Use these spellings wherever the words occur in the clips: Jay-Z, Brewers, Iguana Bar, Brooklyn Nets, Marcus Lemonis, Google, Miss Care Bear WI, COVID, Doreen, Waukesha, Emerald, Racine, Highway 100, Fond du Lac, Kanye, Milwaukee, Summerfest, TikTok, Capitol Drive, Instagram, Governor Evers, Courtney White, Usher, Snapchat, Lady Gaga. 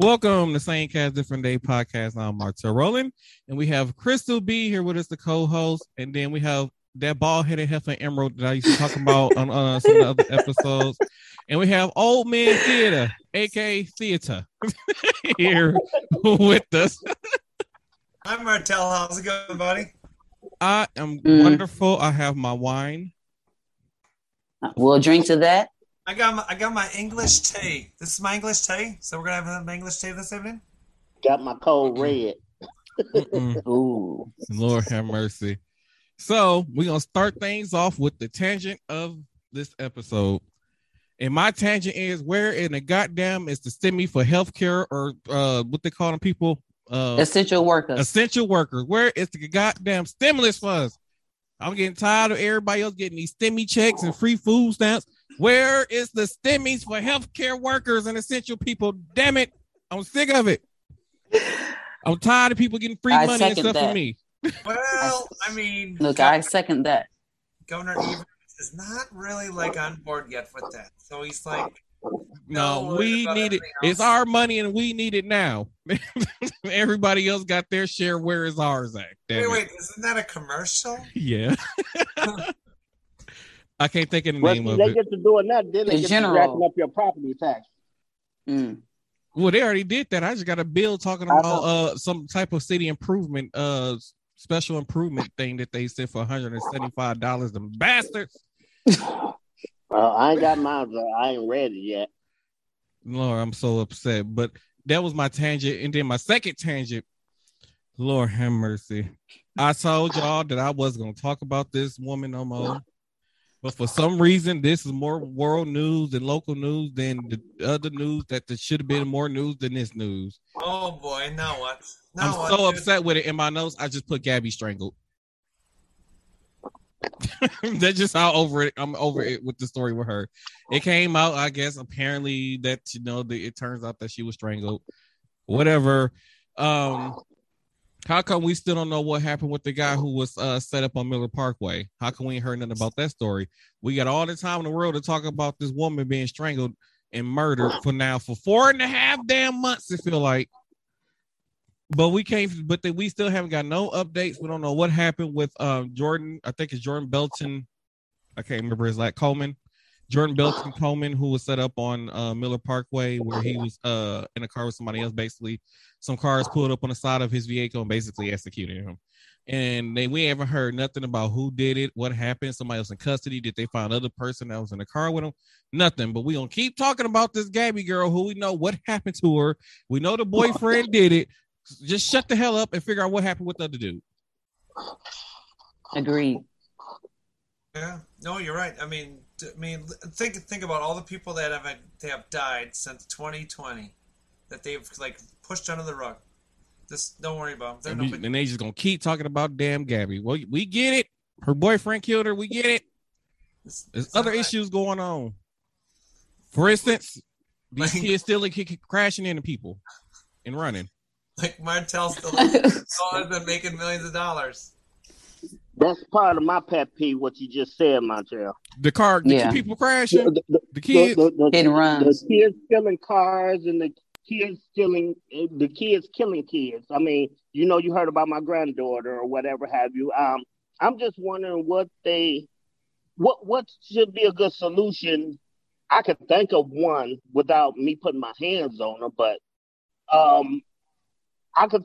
Welcome to Same Cast Different Day Podcast. I'm Martell Rowland, and we have Crystal B here with us, the co-host, and then we have that bald-headed heifer Emerald that I used to talk about on some of the other episodes, and we have Old Man Theater, aka Theater, here with us. I'm Martell. How's it going, buddy? I am wonderful. I have my wine. We'll drink to that. I got my English tea. This is my English tea, so we're gonna have an English tea this evening. Got my cold red. Ooh, Lord have mercy. So we're gonna start things off with the tangent of this episode, and my tangent is where in the goddamn is the stimmy for healthcare or what they call them people? Essential workers. Essential workers. Where is the goddamn stimulus funds? I'm getting tired of everybody else getting these stimmy checks and free food stamps. Where is the stimmies for healthcare workers and essential people? Damn it. I'm sick of it. I'm tired of people getting free money and stuff from me. Well, I mean... Look, I second that. Governor Evers is not really, on board yet with that. So he's like... No, we need it. It's our money and we need it now. Everybody else got their share. Where is ours at? Wait, isn't that a commercial? Yeah. I can't think of the name of it. They get to doing that, then they get to racking up your property tax. Mm. Well, they already did that. I just got a bill talking about some type of city improvement, special improvement thing that they said for $175. Them bastards. I ain't got mine. I ain't read it yet. Lord, I'm so upset. But that was my tangent. And then my second tangent, Lord have mercy. I told y'all that I wasn't going to talk about this woman no more. But for some reason, this is more world news and local news than the other news that there should have been more news than this news. Oh, boy. Now what? Now I'm what, so dude? Upset with it. In my notes, I just put Gabby strangled. That's just how over it. I'm over it with the story with her. It came out, I guess, apparently that it turns out that she was strangled. Whatever. How come we still don't know what happened with the guy who was set up on Miller Parkway? How come we ain't heard nothing about that story? We got all the time in the world to talk about this woman being strangled and murdered for 4.5 damn months. It feel like. But we can't. But we still haven't got no updates. We don't know what happened with Jordan. I think it's Jordan Belton. I can't remember his last Coleman. Jordan Belton Coleman, who was set up on Miller Parkway, where he was in a car with somebody else. Basically, some cars pulled up on the side of his vehicle and basically executed him. And we haven't heard nothing about who did it, what happened. Somebody else in custody. Did they find another person that was in the car with him? Nothing. But we gonna keep talking about this Gabby girl, who we know what happened to her. We know the boyfriend did it. Just shut the hell up and figure out what happened with the other dude. Agreed. Yeah. No, you're right. I mean, think about all the people that have died since 2020 that they've pushed under the rug. Just don't worry about them. And they just gonna keep talking about damn Gabby. Well, we get it. Her boyfriend killed her. We get it. There's other issues going on. For instance, these kids still crashing into people and running. Martell's still been making millions of dollars. That's part of my pet peeve, what you just said, Martell. The car, people crashing, the kids. The kids stealing cars and the kids killing kids. I mean, you heard about my granddaughter or whatever have you. I'm just wondering what should be a good solution. I could think of one without me putting my hands on her, but I could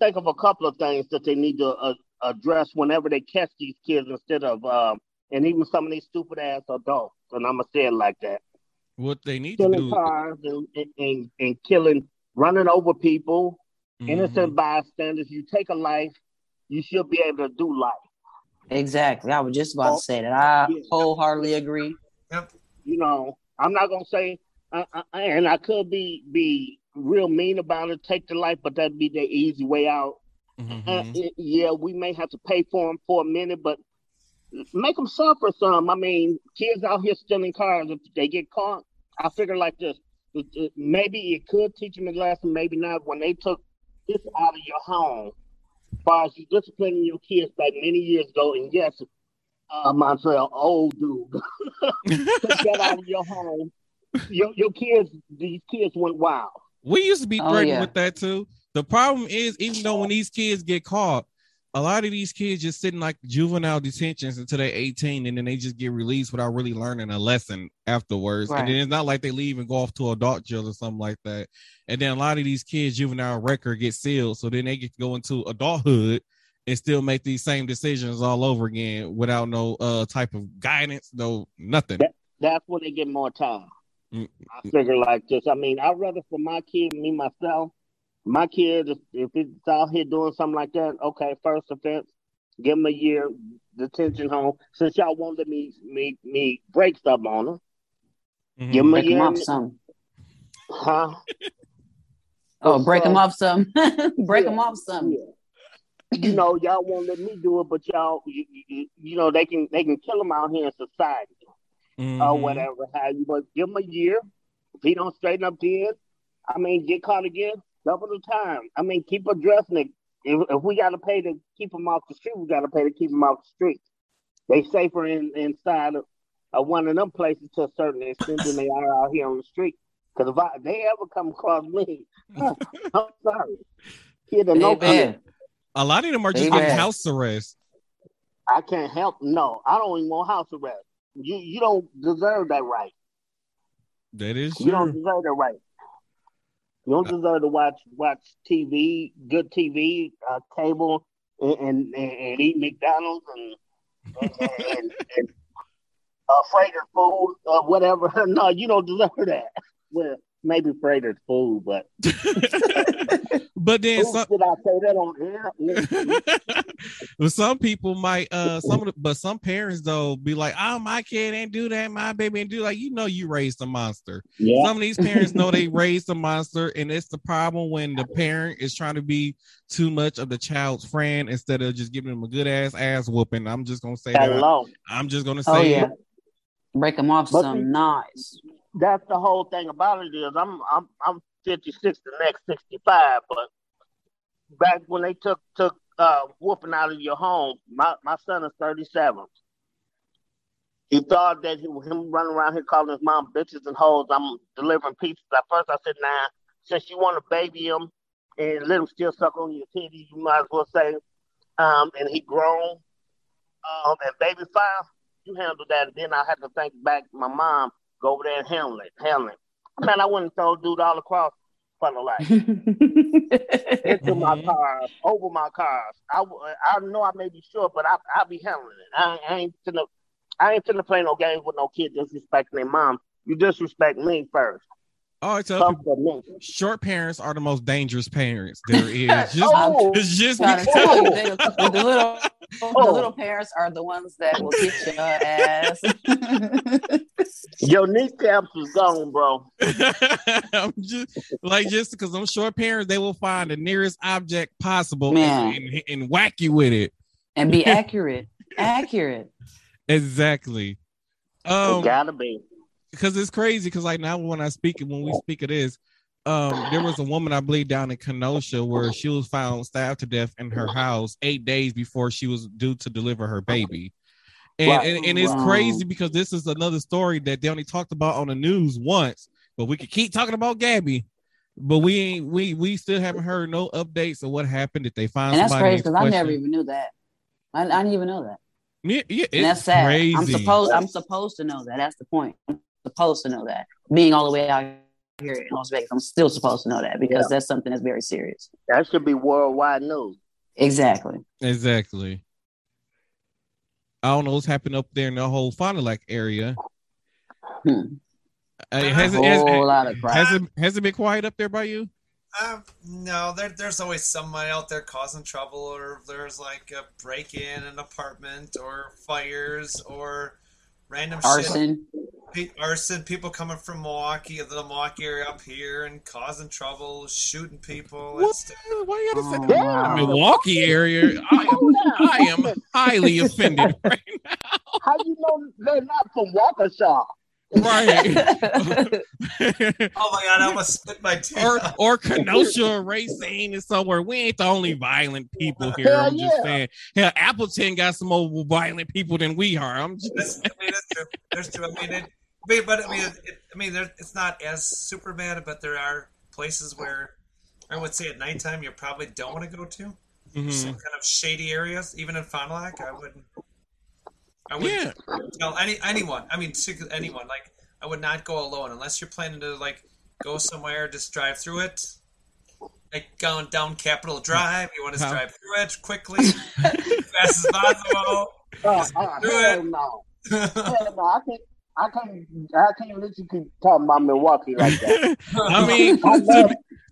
think of a couple of things that they need to address whenever they catch these kids instead of and even some of these stupid ass adults. And I'm gonna say it like that. What they need to do: stealing cars and killing, running over people, innocent bystanders. You take a life, you should be able to do life. Exactly. I was just about to say that. I wholeheartedly agree. Yep. I'm not gonna say, and I could be real mean about it, take the life, but that'd be the easy way out. Mm-hmm. We may have to pay for them for a minute, but make them suffer some. I mean, kids out here stealing cars, if they get caught, I figure like this, maybe it could teach them a lesson, maybe not. When they took this out of your home, as far as you disciplining your kids back many years ago, and yes, Montreal, old dude, took that out of your home, your kids, these kids went wild. We used to be threatened with that too. The problem is, even though when these kids get caught, a lot of these kids just sit in like juvenile detentions until they're 18, and then they just get released without really learning a lesson afterwards. Right. And then it's not like they leave and go off to adult jail or something like that. And then a lot of these kids' juvenile record gets sealed, so then they get to go into adulthood and still make these same decisions all over again without no type of guidance, no nothing. That's when they get more time. I figure like just, I mean, I'd rather for my kid, me, myself, my kid, if it's out here doing something like that, okay, first offense, give him a year detention home. Since y'all wanted me break stuff on him, give him break a year. Break him off some. Huh? Break him off some. Break him off some. Yeah. You know, y'all won't let me do it, but y'all, you know, they can kill him out here in society or whatever. How you but give him a year. If he don't straighten up then, I mean, get caught again, double the time. I mean, keep addressing it. If we got to pay to keep him off the street, we got to pay to keep him off the street. They safer inside of one of them places to a certain extent than they are out here on the street. Because if they ever come across me, I'm sorry. Kid, no kid. A lot of them are just on house arrest. I can't help. No, I don't even want house arrest. You don't deserve that right. That is true. You don't deserve that right. You don't deserve to watch TV, good TV, cable, and eat McDonald's and freighter food or whatever. No, you don't deserve that. Well, maybe freighter food, but. But then some, did I say that on air? Well, some people might some parents though be like, oh, my kid ain't do that, my baby ain't do like, you know, you raised a monster. Yeah. Some of these parents know they raised a monster, and it's the problem when the parent is trying to be too much of the child's friend instead of just giving them a good ass whooping. I'm just gonna say hello. That. I'm just gonna say break them off but some knives. That's the whole thing about it is I'm 56 the next 65, but back when they took whooping out of your home, my son is 37. He thought that him running around here calling his mom bitches and hoes, I'm delivering pizzas. At first I said, nah, since you want to baby him and let him still suck on your titty, you might as well say, and he grown, and baby fire, you handle that. And then I had to think back, my mom, go over there and handle it. Man, I wouldn't throw dude all across Fond du Lac. Into my cars, over my cars. I know I may be short, but I'll be handling it. I ain't finna play no games with no kid disrespecting their mom. You disrespect me first. All right, so short parents are the most dangerous parents there is. The little parents are the ones that will get your ass. Your kneecaps is gone, bro. I'm just because I'm short parents, they will find the nearest object possible and whack you with it and be accurate. Accurate, exactly. It gotta be. Because it's crazy, because like now when we speak of this, there was a woman, I believe, down in Kenosha where she was found stabbed to death in her house 8 days before she was due to deliver her baby. And it's crazy because this is another story that they only talked about on the news once, but we could keep talking about Gabby. But we still haven't heard no updates of what happened. Did they find somebody? And that's crazy because I never even knew that. I didn't even know that. Yeah, it's and that's sad. Crazy. I'm supposed to know that. That's the point. Supposed to know that, being all the way out here in Las Vegas, I'm still supposed to know that because that's something that's very serious. That should be worldwide news. Exactly. I don't know what's happened up there in the whole Fond du Lac area. Has it been quiet up there by you? No, there's always somebody out there causing trouble, or if there's like a break-in an apartment, or fires, or random arson. Arson, people coming from Milwaukee, the Milwaukee area up here and causing trouble, shooting people. Why you gotta say Milwaukee area? I am highly offended right now. How you know they're not from Waukesha? Right. Oh my God, I almost spit my teeth. Or Kenosha or Racine is somewhere. We ain't the only violent people here. Hell, I'm just saying. Hell, Appleton got some more violent people than we are. I'm just saying. I mean, that's true. I mean, it's not as super bad, but there are places where I would say at nighttime you probably don't want to go to. Mm-hmm. Some kind of shady areas, even in Fond du Lac, I wouldn't tell anyone. I mean, anyone. Like, I would not go alone unless you're planning to like go somewhere. Just drive through it. Like going down Capitol Drive, you want to drive through it quickly, fast as possible. No, I can't let you keep talking about Milwaukee like that. I mean,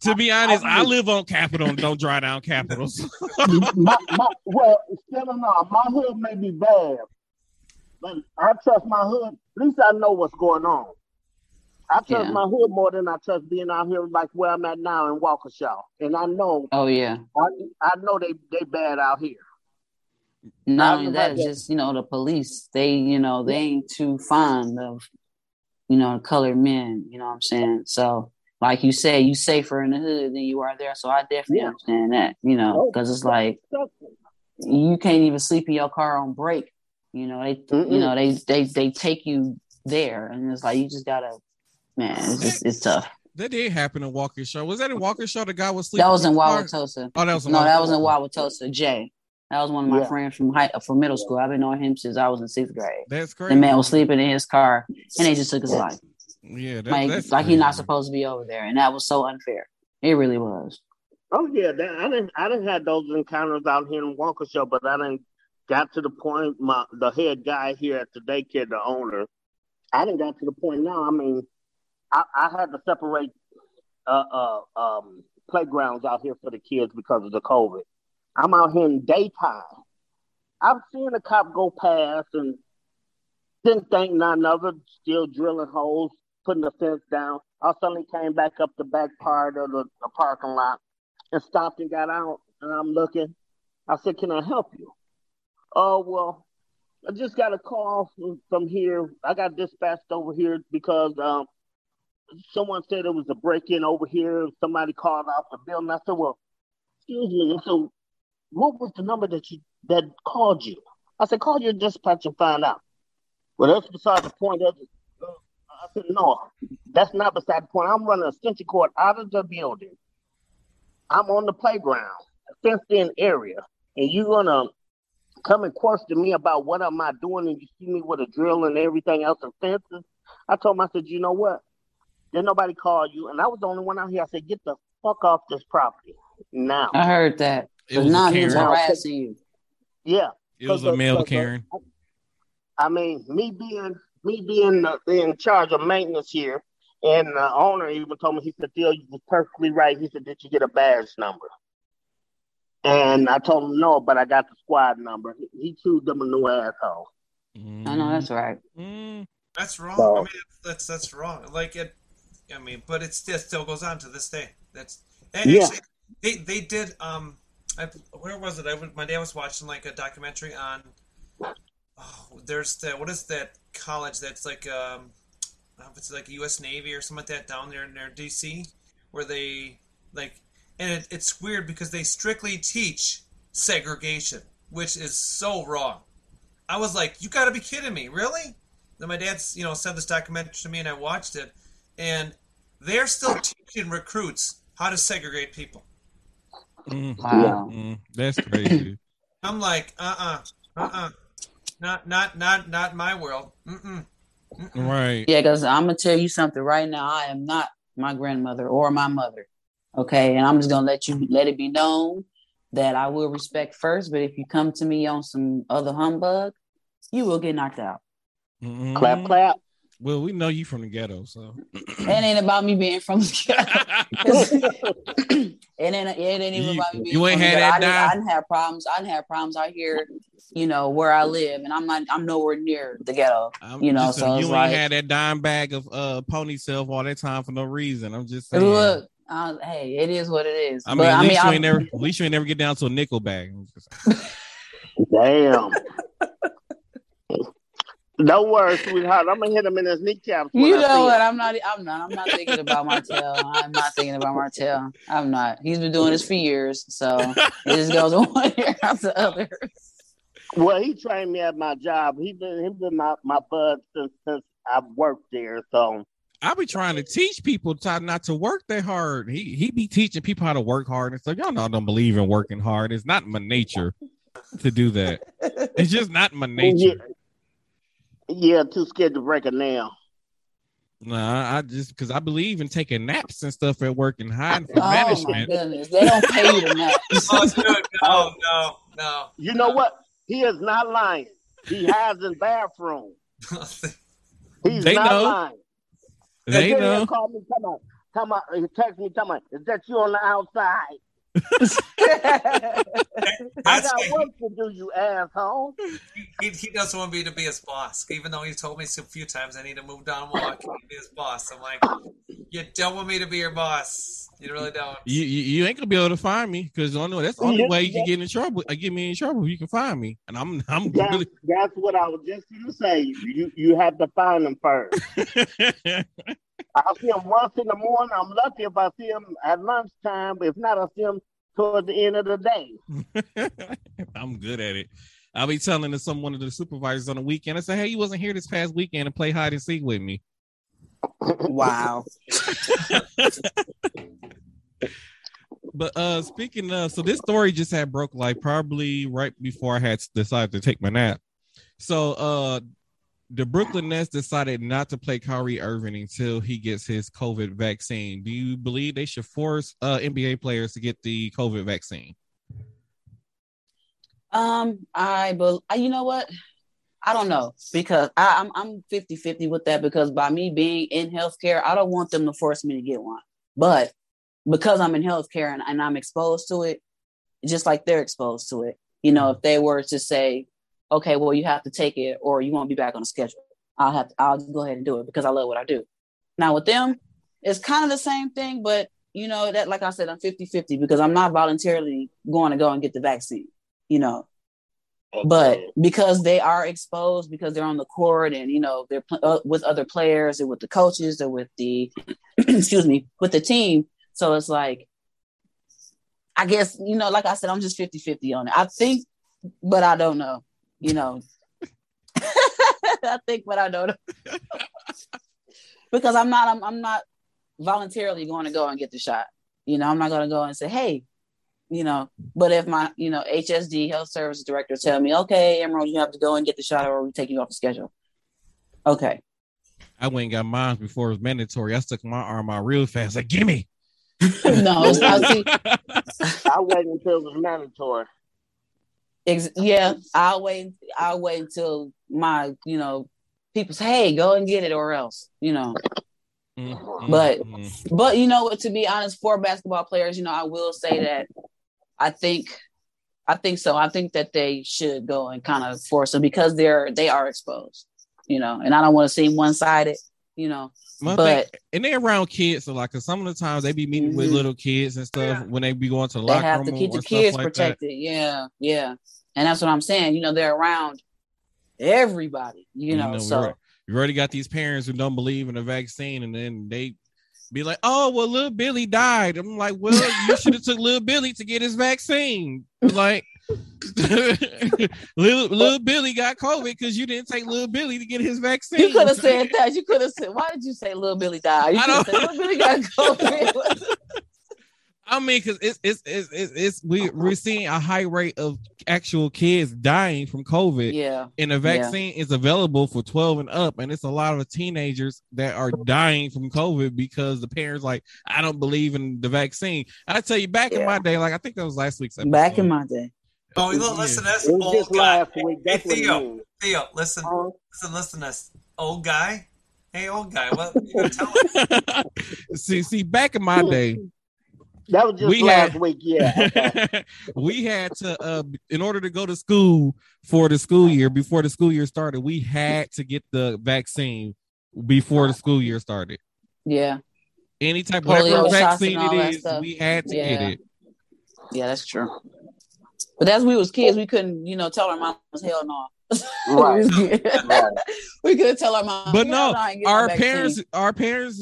to be honest, I live on Capitol and don't drive down Capitol. Well, still enough, my hood may be bad, but I trust my hood. At least I know what's going on. I trust my hood more than I trust being out here like where I'm at now in Walker Show. And I know. Oh yeah. I know they bad out here. Not only that, just, you know, the police, they ain't too fond of, colored men, you know what I'm saying? So, like you say, you safer in the hood than you are there. So I definitely understand that, because it's like, you can't even sleep in your car on break. They take you there. And it's like, you just gotta, it's tough. That did happen in Walker Show. Was that in Walker Show? The guy was sleeping? That was in Wauwatosa. Oh, that was in Wauwatosa, Jay. That was one of my friends from middle school. I've been knowing him since I was in 6th grade. That's crazy. The man was sleeping in his car, and they just took his life. Yeah, that's like he's not supposed to be over there, and that was so unfair. It really was. Oh yeah, I didn't have those encounters out here in Waukesha, but I didn't got to the point. The head guy here at the daycare, the owner, I didn't got to the point now. I mean, I had to separate playgrounds out here for the kids because of the COVID. I'm out here in daytime. I've seen a cop go past and didn't think nothing of it, still drilling holes, putting the fence down. I suddenly came back up the back part of the parking lot and stopped and got out. And I'm looking. I said, "Can I help you?" "Oh, well, I just got a call from here. I got dispatched over here because someone said it was a break-in over here. Somebody called out the building." I said, "Well, excuse me." So, "What was the number that called you?" I said, "Call your dispatch and find out." "Well, that's beside the point." I said, "No, that's not beside the point. I'm running an extension cord out of the building. I'm on the playground, a fenced-in area, and you're going to come and question me about what am I doing, and you see me with a drill and everything else and fences." I told him, I said, "You know what? Then nobody called you, and I was the only one out here." I said, "Get the fuck off this property now." I heard that. It was not harassing you. Yeah. It was a male Karen. I mean, me being in charge of maintenance here, and the owner even told me, he said, "Phil, you were perfectly right." He said, "Did you get a badge number?" And I told him no, but I got the squad number. He chewed them a new asshole. I know that's right. That's wrong. So, I mean, that's wrong. Like it. I mean, but it still goes on to this day. Actually, they did. Where was it? My dad was watching like a documentary on. There's that. What is that college? That's like I don't know if it's like U.S. Navy or something like that down there near D.C. Where they like, and it's weird because they strictly teach segregation, which is so wrong. I was like, you got to be kidding me, really? Then my dad's sent this documentary to me and I watched it, and they're still teaching recruits how to segregate people. Wow, that's crazy. I'm like, not my world. Right? Yeah, because I'm gonna tell you something right now. I am not my grandmother or my mother. Okay, and I'm just gonna let it be known that I will respect first. But if you come to me on some other humbug, you will get knocked out. Mm-hmm. Clap, clap. Well, we know you from the ghetto, so it ain't about me being from the ghetto. It ain't even about me being you ain't from had the ghetto. I didn't have problems. Out here, where I live, and I'm nowhere near the ghetto. So you ain't like, had that dime bag of pony self all that time for no reason. I'm just saying. Look, hey, it is what it is. I mean, but, at least you ain't never get down to a nickel bag. Damn. Don't worry, sweetheart. I'm gonna hit him in his kneecaps. You know what? I'm not thinking about Martell. I'm not. He's been doing this for years, so it just goes one year out the other. Well, he trained me at my job. He's been my bud since I've worked there. So I be trying to teach people not to work that hard. He be teaching people how to work hard and stuff. Y'all know I don't believe in working hard. It's not my nature to do that. It's just not my nature. Yeah, too scared to break a nail. Nah, I just because I believe in taking naps and stuff at work and hiding from management. They don't pay you to nap. No. You know what? He is not lying. He hides in bathroom. He's not lying. They know. Called me, come on. He texted me, come on. Is that you on the outside? I got work to do, you asshole. He doesn't want me to be his boss, even though he told me a few times I need to move down Milwaukee and be his boss. I'm like, you don't want me to be your boss. You really don't. You ain't gonna be able to find me because that's the only way you can get in trouble. Get me in trouble if you can find me, and that's what I was just gonna say. You have to find them first. I'll see him once in the morning. I'm lucky if I see him at lunchtime. If not, I'll see him toward the end of the day. I'm good at it. I'll be telling one of the supervisors on the weekend. I say, hey, you wasn't here this past weekend to play hide and seek with me. Wow. But speaking of, so this story just had broke like probably right before I had decided to take my nap. So the Brooklyn Nets decided not to play Kyrie Irving until he gets his COVID vaccine. Do you believe they should force NBA players to get the COVID vaccine? You know what? I don't know, because I'm 50-50 with that, because by me being in healthcare, I don't want them to force me to get one. But because I'm in healthcare and I'm exposed to it, just like they're exposed to it, you know, if they were to say, okay, well, you have to take it or you won't be back on the schedule, I'll go ahead and do it because I love what I do. Now with them, it's kind of the same thing, but you know, that, like I said, I'm 50-50 because I'm not voluntarily going to go and get the vaccine, you know. But because they are exposed, because they're on the court and, you know, they're with other players and with the coaches and with the, with the team. So it's like, I guess, you know, like I said, I'm just 50-50 on it. I think, but I don't know, you know. I think, but I don't know. Because I'm not voluntarily going to go and get the shot. You know, I'm not going to go and say, hey, you know, but if my, you know, HSD health services director tell me, okay, Emerald, you have to go and get the shot or we take you off the schedule. Okay. I went and got mine before it was mandatory. I stuck my arm out real fast. Like, gimme. No, it's not. I wait until it was mandatory. Yeah. I'll wait until my, you know, people say, hey, go and get it or else, you know. Mm-hmm. But, you know, to be honest, for basketball players, you know, I will say that I think so. I think that they should go and kind of force them because they are exposed, you know, and I don't want to seem one-sided, you know. And they're around kids a lot because some of the times they be meeting with little kids and stuff when they be going to the locker room. They have to keep the kids protected. That. Yeah. And that's what I'm saying. You know, they're around everybody, you know so. Right. You've already got these parents who don't believe in a vaccine and then they be like, oh, well, little Billy died. I'm like, well, you should have took little Billy to get his vaccine. Like, little Billy got COVID because you didn't take little Billy to get his vaccine. You could have said that. You could have said, why did you say little Billy died? You could have said little Billy got COVID. I mean, because it's we're seeing a high rate of actual kids dying from COVID. Yeah. And the vaccine is available for 12 and up. And it's a lot of teenagers that are dying from COVID because the parents like, I don't believe in the vaccine. I tell you, back in my day, like I think that was last week's episode. Back in my day. Oh, listen, that's old guy. Hey, Theo, listen to us. Old guy? Hey, old guy, what you gonna tell us? See, back in my day. That was just last week, yeah. We had to, in order to go to school for the school year, before the school year started, we had to get the vaccine before the school year started. Yeah. Any type of vaccine it is, we had to get it. Yeah, that's true. But as we was kids, we couldn't, you know, tell our moms, hell no. Right. We're gonna tell our mom. But no, our parents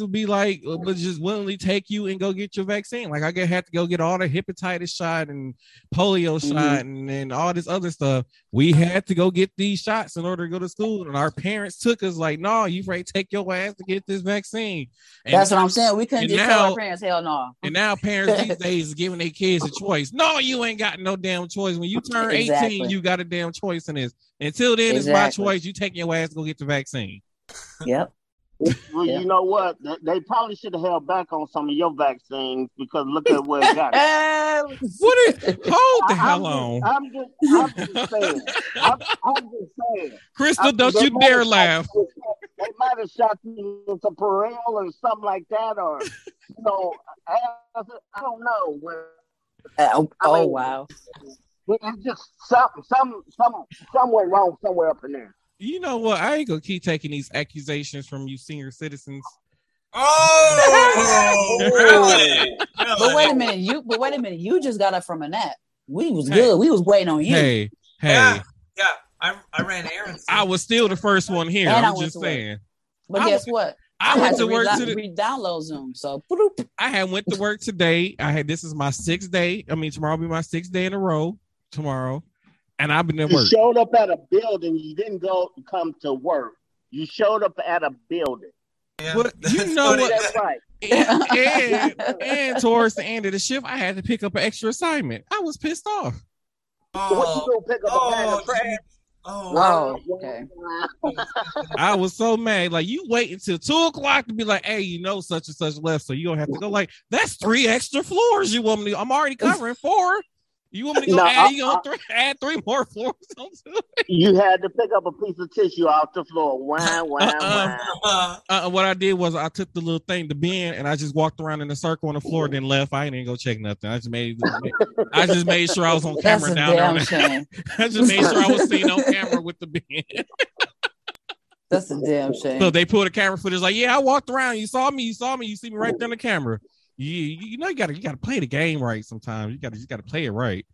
will be like, let's just willingly take you and go get your vaccine. Like I had to go get all the hepatitis shot and polio shot and all this other stuff. We had to go get these shots in order to go to school, and our parents took us like, no, you right, take your ass to get this vaccine. And that's what I'm saying. We couldn't just tell our parents, hell no. And now parents these days is giving their kids a choice. No, you ain't got no damn choice. When you turn 18, you got a damn choice in this. Until then, it's my choice. You taking your ass to go get the vaccine. Yep. Well, you know what? They probably should have held back on some of your vaccines because look at where it got. Hold the hell on. I'm just saying. I'm just saying. Crystal, don't you dare laugh. They might have shot you with a Perel or something like that, or you know, I don't know. Wow. It's just somewhere wrong, somewhere up in there. You know what? I ain't gonna keep taking these accusations from you senior citizens. Oh, really? But wait a minute, you just got up from a nap. We was good. We was waiting on you. Hey. Yeah. I ran errands. I was still the first one here. And I'm just saying. Work. But guess what? I went to work today. Redownload Zoom. So I had went to work today. This is my 6th day. I mean, tomorrow will be my 6th day in a row. And I've been at work. You showed up at a building. You didn't come to work. You showed up at a building. Yeah. But you know what? That's right. And towards the end of the shift, I had to pick up an extra assignment. I was pissed off. What you gonna pick up a bag of wow. Okay. I was so mad. Like, you wait until 2:00 to be like, hey, you know, such and such left, so you don't have to go. Like, that's 3 extra floors you want me to. I'm already covering 4. You want me to go add 3 more floors onto it? You had to pick up a piece of tissue off the floor. What I did was I took the little thing, the bin, and I just walked around in a circle on the floor, then left. I didn't go check nothing. I just made sure I was on camera down there. I just made sure I was seen on camera with the bin. That's a damn shame. So they pulled the camera footage like, yeah, I walked around. You saw me. You see me right there on the camera. You know you gotta play the game right sometimes. You gotta play it right.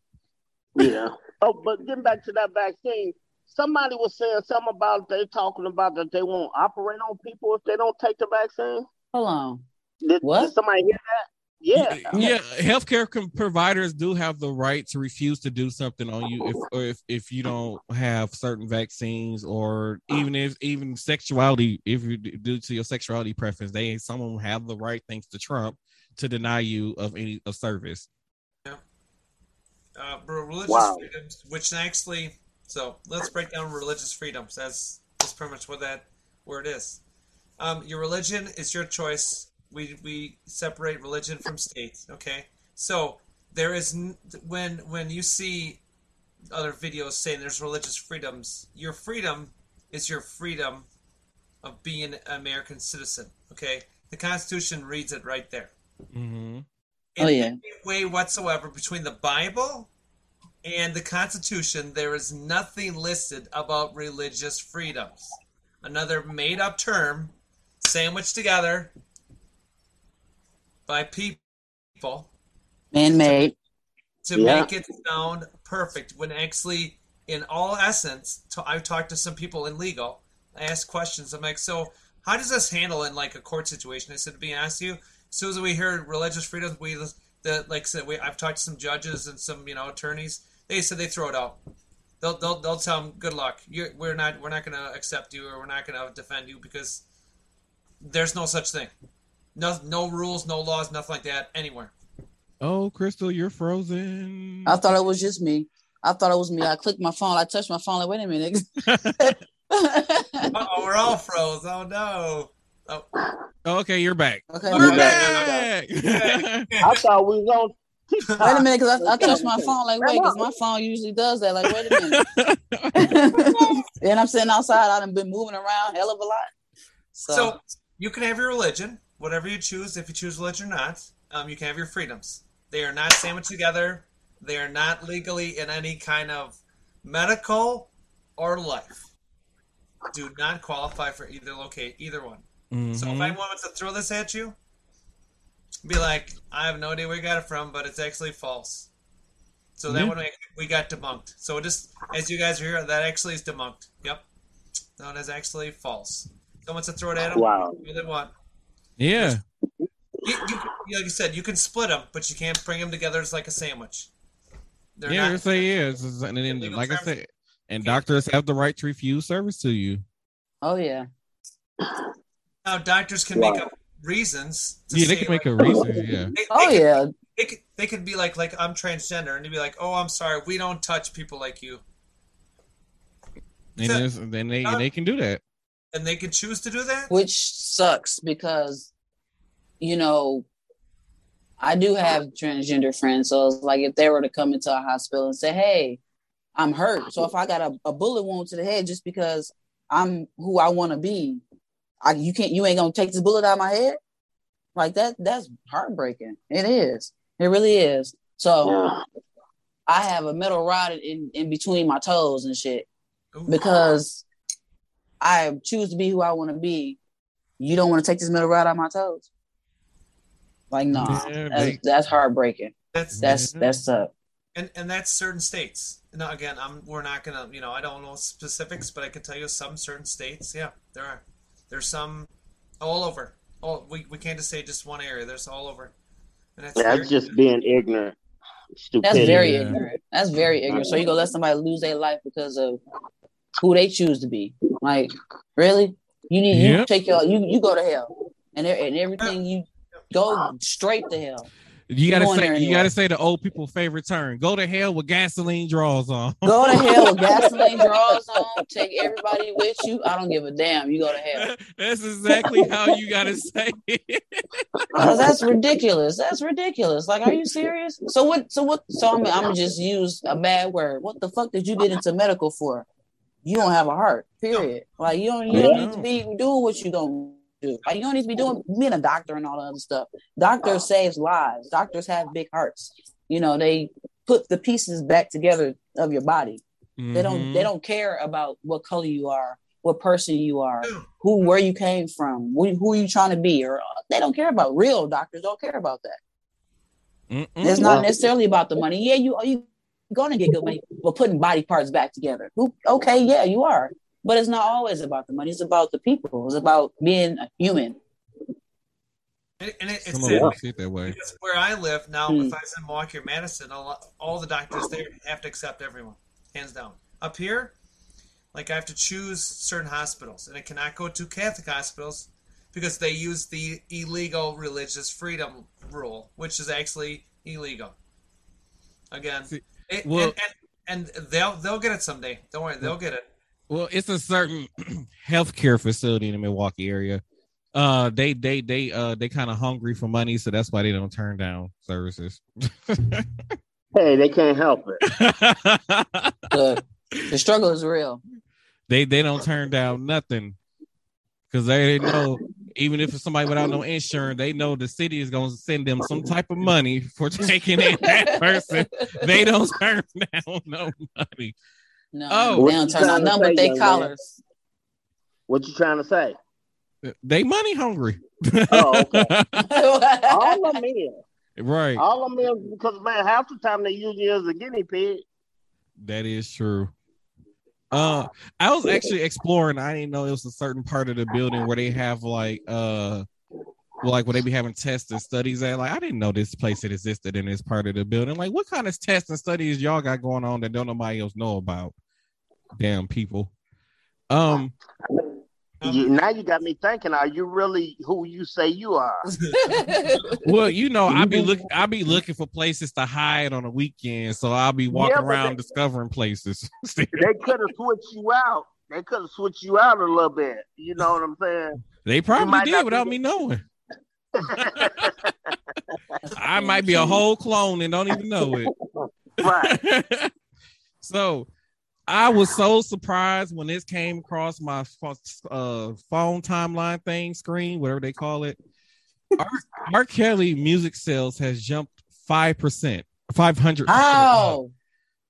Yeah. Oh, but getting back to that vaccine, somebody was saying something about they talking about that they won't operate on people if they don't take the vaccine. Hold on. Did somebody hear that? Yeah. Healthcare providers do have the right to refuse to do something on you if you don't have certain vaccines, or even sexuality, if you due to your sexuality preference, some of them have the right, thanks to Trump, to deny you of any of service. Yeah. Religious freedoms, which actually, so let's break down religious freedoms. That's pretty much what that word is. Your religion is your choice. We separate religion from state. Okay, so there is when you see other videos saying there's religious freedoms, your freedom is your freedom of being an American citizen. Okay, the Constitution reads it right there. Mm-hmm. In any way whatsoever between the Bible and the Constitution, there is nothing listed about religious freedoms. Another made-up term sandwiched together by people, man-made, to make it sound perfect. When actually, in all essence, I've talked to some people in legal. I asked questions. I'm like, so how does this handle in like a court situation? I said, to be honest with you, as soon as we hear religious freedom, I've talked to some judges and some attorneys. They said they throw it out. They'll tell them, good luck. We're not going to accept you, or we're not going to defend you because there's no such thing. No rules, no laws, nothing like that anywhere. Oh, Crystal, you're frozen. I thought it was just me. I clicked my phone. I touched my phone. Like, wait a minute. Uh-oh, we're all froze. Oh, no. Oh. Okay, you're back. Okay, we're back. I thought we were on TikTok. Wait a minute, because I touched my phone. Like, wait, because my phone usually does that. Like, wait a minute. And I'm sitting outside. I've been moving around hell of a lot. So you can have your religion. Whatever you choose, if you choose religion or not, you can have your freedoms. They are not sandwiched together. They are not legally in any kind of medical or life. Do not qualify for either one. Mm-hmm. So if I wanted to throw this at you, be like, I have no idea where you got it from, but it's actually false. So that one we got debunked. So just as you guys are here, that actually is debunked. Yep. No, that's actually false. Someone said throw it at him. Wow. Either one. Yeah. You, like I said, you can split them, but you can't bring them together. It's like a sandwich. They're like I said, and doctors have the right to refuse service to you. Oh yeah. Now doctors can make up reasons. To they can make a reason. Yeah. They could be like I'm transgender, and they'd be like, oh, I'm sorry, we don't touch people like you. And they can do that. And they can choose to do that, which sucks because, you know, I do have transgender friends. So it's like if they were to come into a hospital and say, hey, I'm hurt. So if I got a bullet wound to the head just because I'm who I want to be, you ain't going to take this bullet out of my head? Like that's heartbreaking. It is. It really is. So I have a metal rod in between my toes and shit because I choose to be who I want to be. You don't want to take this metal rod out of my toes. Like, nah, that's heartbreaking. That's tough. And that's certain states. Now, again, we're not going to, I don't know specifics, but I can tell you some certain states. Yeah, there are. There's some all over. Oh, we can't just say just one area. There's all over. And that's just being ignorant. Stupidity. That's very ignorant. That's very ignorant. So you go let somebody lose their life because of who they choose to be. Like, really? You take your you go to hell. And everything you go straight to hell. You gotta say the old people favorite term. Go to hell with gasoline draws on. Go to hell with gasoline draws on. Take everybody with you. I don't give a damn. You go to hell. That's exactly how you gotta say it. That's ridiculous. Like, are you serious? So I'm just use a bad word. What the fuck did you get into medical for? You don't have a heart. Period. Like you don't need to be doing what you don't. Like, you don't need to be being a doctor and all that other stuff. Doctors saves lives. Doctors have big hearts. You know, they put the pieces back together of your body. Mm-hmm. They don't care about what color you are, what person you are, where you came from, who you trying to be, or they don't care about. Real doctors don't care about that. Mm-mm. It's not necessarily about the money. Yeah, you gonna get good money, but putting body parts back together. Okay, yeah, you are. But it's not always about the money. It's about the people. It's about being a human. And it's that way. Because where I live now, if I was in Milwaukee or Madison, all the doctors there have to accept everyone, hands down. Up here, like I have to choose certain hospitals, and I cannot go to Catholic hospitals because they use the illegal religious freedom rule, which is actually illegal. Again, they'll get it someday. Don't worry, they'll get it. Well, it's a certain healthcare facility in the Milwaukee area. They kind of hungry for money, so that's why they don't turn down services. Hey, they can't help it. Look, the struggle is real. They don't turn down nothing because they know even if it's somebody without no insurance, they know the city is going to send them some type of money for taking in that person. They don't turn down no money. No, they don't turn on them with their collars. What you trying to say? They money hungry. Oh, okay. All of men. Right. All of men, because, man, half the time they use you as a guinea pig. That is true. I was actually exploring. I didn't know it was a certain part of the building where they have, where they be having tests and studies at. Like, I didn't know this place that existed in this part of the building. Like, what kind of tests and studies y'all got going on that don't nobody else know about? Damn people. Now you got me thinking, are you really who you say you are? Well, I be looking for places to hide on a weekend, so I'll be walking around discovering places. They could have switched you out. They could have switched you out a little bit. You know what I'm saying? They probably did without me knowing. I might be a whole clone and don't even know it. Right. So I was so surprised when this came across my phone timeline thing screen, whatever they call it. R. Kelly music sales has jumped 5%, 500%. Oh.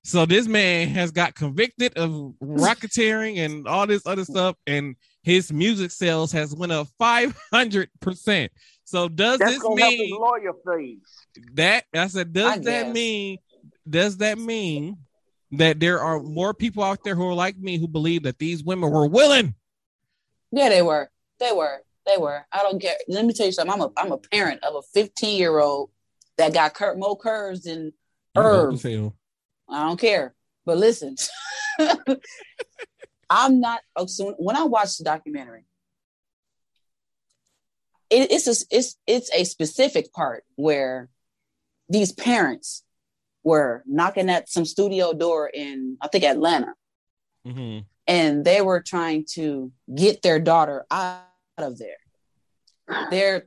So this man has got convicted of racketeering and all this other stuff, and his music sales has went up 500%. So does this mean lawyer fees? I guess. Mean does that mean that there are more people out there who are like me who believe that these women were willing? Yeah, they were. They were. I don't care. Let me tell you something. I'm a parent of a 15-year-old that got more curves than herbs. I don't care. But listen, I'm not. When I watched the documentary, it's a specific part where these parents were knocking at some studio door in, I think, Atlanta. Mm-hmm. And they were trying to get their daughter out of there. They're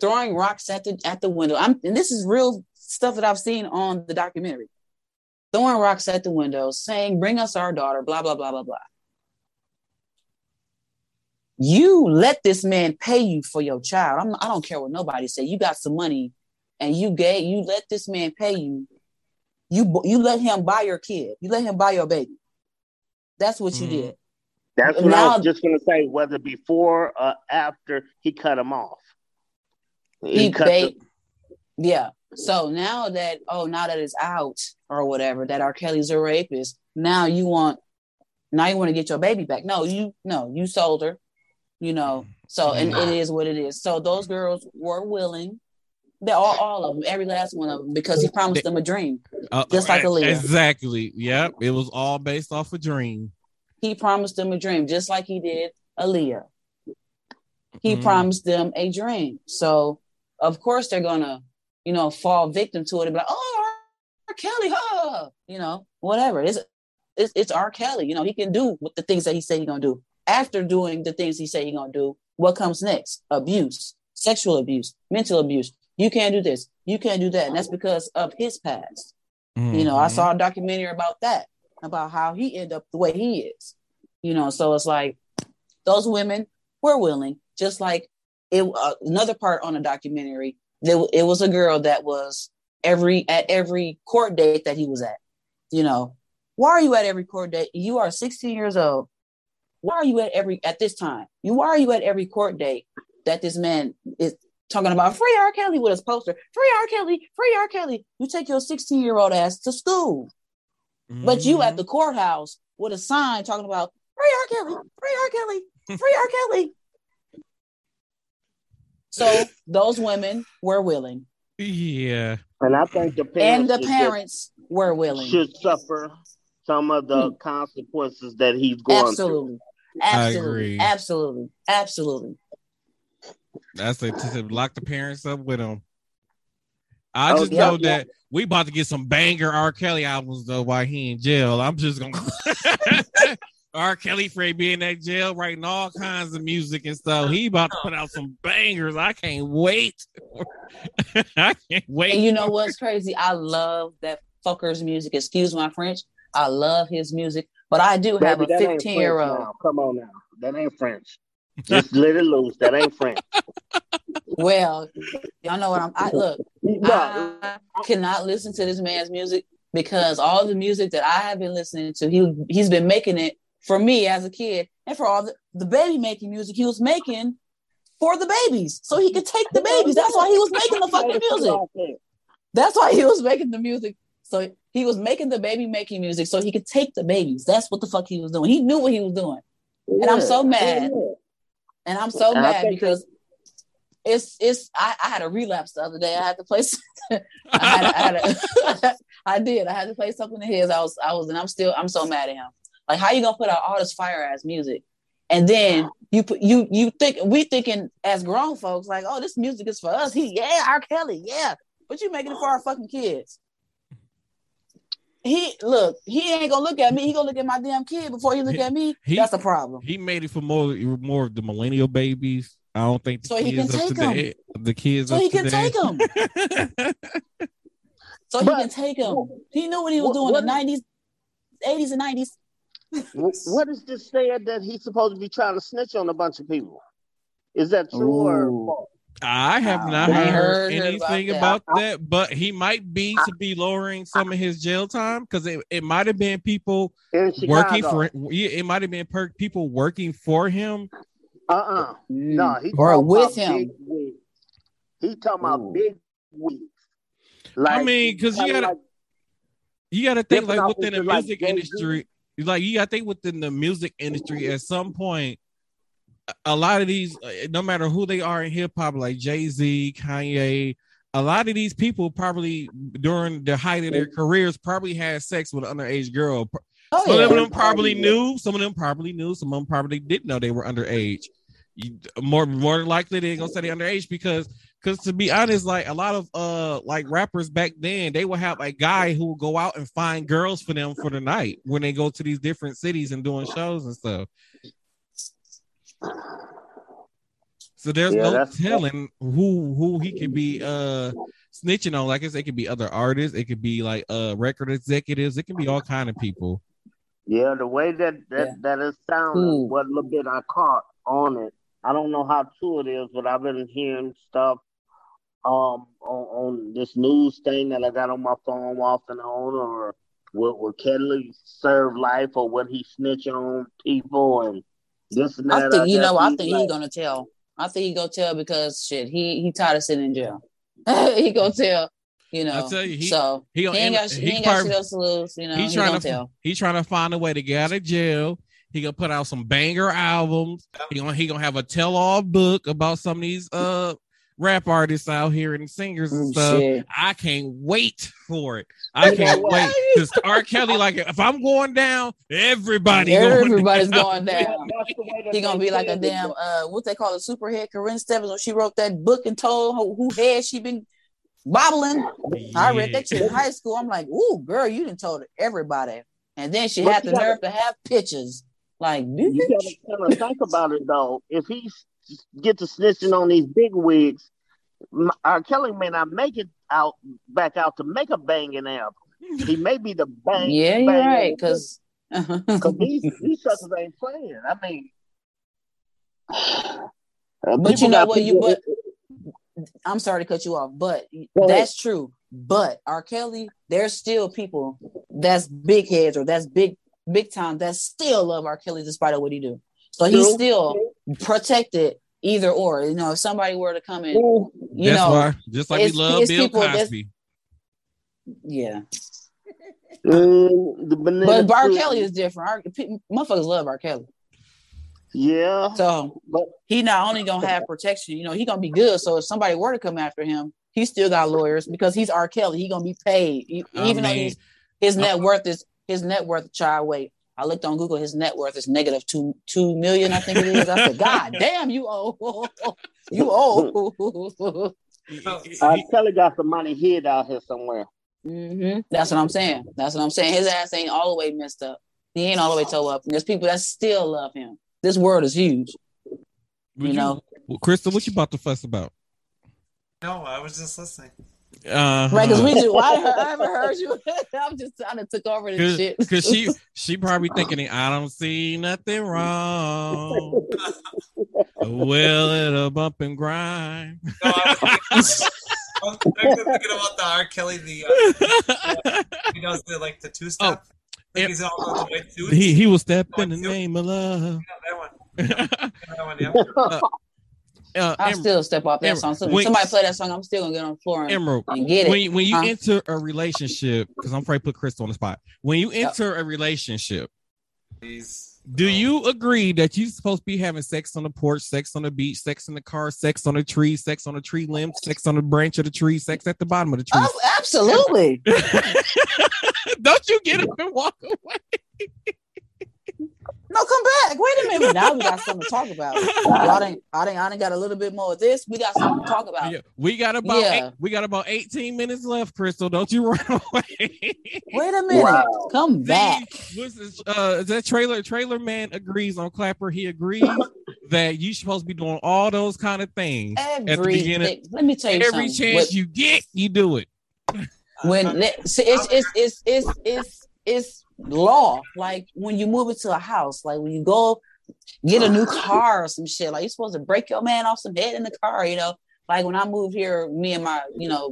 throwing rocks at the window. And this is real stuff that I've seen on the documentary. Throwing rocks at the window, saying, bring us our daughter, blah, blah, blah, blah, blah. You let this man pay you for your child. I don't care what nobody say. You got some money and you let this man pay you. You let him buy your kid. You let him buy your baby. That's what you did. That's what I was just going to say, whether before or after he cut him off. Yeah. So now that it's out or whatever, that R. Kelly's a rapist, now you want to get your baby back. No, you sold her, so, and it is what it is. So those girls were willing. They're all of them, every last one of them, because he promised them a dream, just like Aaliyah. Exactly. Yep. It was all based off a dream. He promised them a dream, just like he did Aaliyah. He promised them a dream. So of course they're going to, fall victim to it and be like, oh, R. Kelly, huh? Whatever. It's R. Kelly. He can do with the things that he said he's going to do. After doing the things he said he's going to do, what comes next? Abuse, sexual abuse, mental abuse. You can't do this. You can't do that. And that's because of his past. Mm-hmm. I saw a documentary about that, about how he ended up the way he is. So it's like those women were willing, just like it. Another part on a documentary, it was a girl that was at every court date that he was at. Why are you at every court date? You are 16 years old. Why are you at this time? Why are you at every court date that this man is talking about free R. Kelly with his poster? Free R. Kelly, free R. Kelly. You take your 16-year-old ass to school, but you at the courthouse with a sign talking about free R. Kelly, free R. Kelly, free R. Kelly. So those women were willing. Yeah. And I think the parents were willing. Should suffer some of the consequences that he's going through. Absolutely. That's to lock the parents up with them. I know that we about to get some banger R. Kelly albums, though, while he in jail. I'm just going to... R. Kelly Frey being in jail writing all kinds of music and stuff. He about to put out some bangers. I can't wait. And you know what's crazy? I love that fucker's music. Excuse my French. I love his music, but I do have a 15-year-old. Come on now. That ain't French. Just let it loose. That ain't French. Well, y'all know what I cannot listen to this man's music because all the music that I have been listening to, he's been making it for me as a kid, and for all the baby making music he was making for the babies, so he could take the babies. That's why he was making the fucking music. That's why he was making the music. So he was making the baby making music so he could take the babies. That's what the fuck he was doing. He knew what he was doing. Yeah. And I'm so mad. Yeah. And I'm so mad because I had a relapse the other day. I had to play. I had to play something of his. And I'm so mad at him. Like, how you gonna put out all this fire ass music, and then we thinking as grown folks like, oh, this music is for us. R. Kelly, yeah, but you making it for our fucking kids. He ain't gonna look at me. He gonna look at my damn kid before he look at me. That's a problem. He made it for more of the millennial babies. I don't think he can take them. He knew what he was doing in the 90s, 80s, and 90s. What is this saying that he's supposed to be trying to snitch on a bunch of people? Is that true or false? I have not heard anything about that, but he might be lowering some of his jail time because it might have been people working for him. It might have been people working for him. No, he or with him. He talking about big wigs. Like, because you gotta. You got to think like within the music industry, like you got to think within the music industry at some point, a lot of these, no matter who they are in hip hop, like Jay-Z, Kanye, a lot of these people probably during the height of their careers probably had sex with an underage girl. Oh, some of them probably knew, some of them probably knew, some of them probably didn't know they were underage. More than likely they're gonna say they're underage because to be honest, like a lot of like rappers back then, they would have a guy who would go out and find girls for them for the night when they go to these different cities and doing shows and stuff. So there's no telling who he could be snitching on. Like I said, it could be other artists, it could be like record executives, it can be all kind of people. Yeah, the way that it sounded, what little bit I caught on it. I don't know how true it is, but I've been hearing stuff on this news thing that I got on my phone off and on, or will Kelly serve life, or would he snitch on people and this and that. I think he's gonna tell. I think he gonna tell because shit, he tired of sitting in jail. He gonna tell. You know, I'll tell you, he ain't got shit else to lose. You know, he's trying to find a way to get out of jail. He gonna put out some banger albums. He gonna have a tell-all book about some of these rap artists out here and singers and stuff. Shit. I can't wait for it. I can't wait because R. Kelly, like if I'm going down, everybody's going down. He gonna be like a damn what they call a superhead, Corinne Stebbins, when she wrote that book and told who had she been bobbling. Yeah. I read that shit in high school. I'm like, ooh, girl, you done told everybody, and then she had the nerve to have pictures. Like, bitch. You gotta think about it though. If he gets to snitching on these big wigs, R. Kelly may not make it back out to make a banging album. He may be the bang. Yeah, you're right. Because these suckers ain't playing. I mean, but you know what? I'm sorry to cut you off, but that's true. But R. Kelly, there's still people that's big heads or that's big time that still love R. Kelly despite of what he do. So he's still protected either or. You know, if somebody were to come in, you know, just like we love Bill Cosby. Yeah. But R. Kelly is different. Motherfuckers love R. Kelly. Yeah. So he not only gonna have protection, you know, he gonna be good. So if somebody were to come after him, he still got lawyers because he's R. Kelly. He gonna be paid, though his net worth is child weight. I looked on Google. His net worth is negative $2 million. I think it is. I said, God damn, you owe. You owe. R. Kelly got some money hid out here somewhere. Mm-hmm. That's what I'm saying. His ass ain't all the way messed up. He ain't all the way toe up. And there's people that still love him. This world is huge. You know. Well, Crystal, what you about to fuss about? No, I was just listening. Right, because we do. I haven't heard you. I'm just trying to took over this shit. Because she probably thinking, I don't see nothing wrong. Well, it'll bump and grind. No, I was thinking about the R. Kelly, he does the two-step. Oh. He will step in the name of love. Yeah, that one. I'll still step off that song. So somebody play that song, I'm still gonna get on the floor and get it. When you enter a relationship, because I'm afraid to put Crystal on the spot. When you enter a relationship, do you agree that you're supposed to be having sex on the porch, sex on the beach, sex in the car, sex on a tree, sex on a tree limb, sex on the branch of the tree, sex at the bottom of the tree? Oh, absolutely. Don't you get up and walk away? No, come back. Wait a minute. Now we got something to talk about. I got a little bit more of this. We got something to talk about. Yeah. We got about 18 minutes left, Crystal. Don't you run away. Wait a minute. Wow. Come back. Is that Trailer Man agrees on Clapper. He agrees that you're supposed to be doing all those kind of things at the beginning. Let me tell you something. Every chance you get, you do it. When it's law, like when you move into a house, like when you go get a new car or some shit, like you're supposed to break your man off some head in the car, you know. Like when I moved here, me and my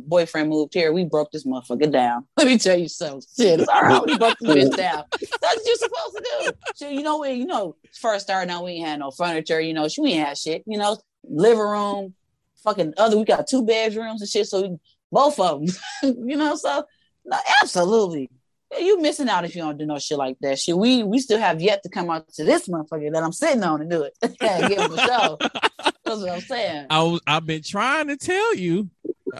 boyfriend moved here, we broke this motherfucker down. Let me tell you something, shit, it's all right. We broke this bitch down. That's what you're supposed to do. So first starting out, we ain't had no furniture, she ain't had shit, living room, fucking other. We got two bedrooms and shit, so both of them, so no, absolutely. You missing out if you don't do no shit like that. Shit, we still have yet to come out to this motherfucker that I'm sitting on to do it. Give him a show. That's what I'm saying. I've been trying to tell you.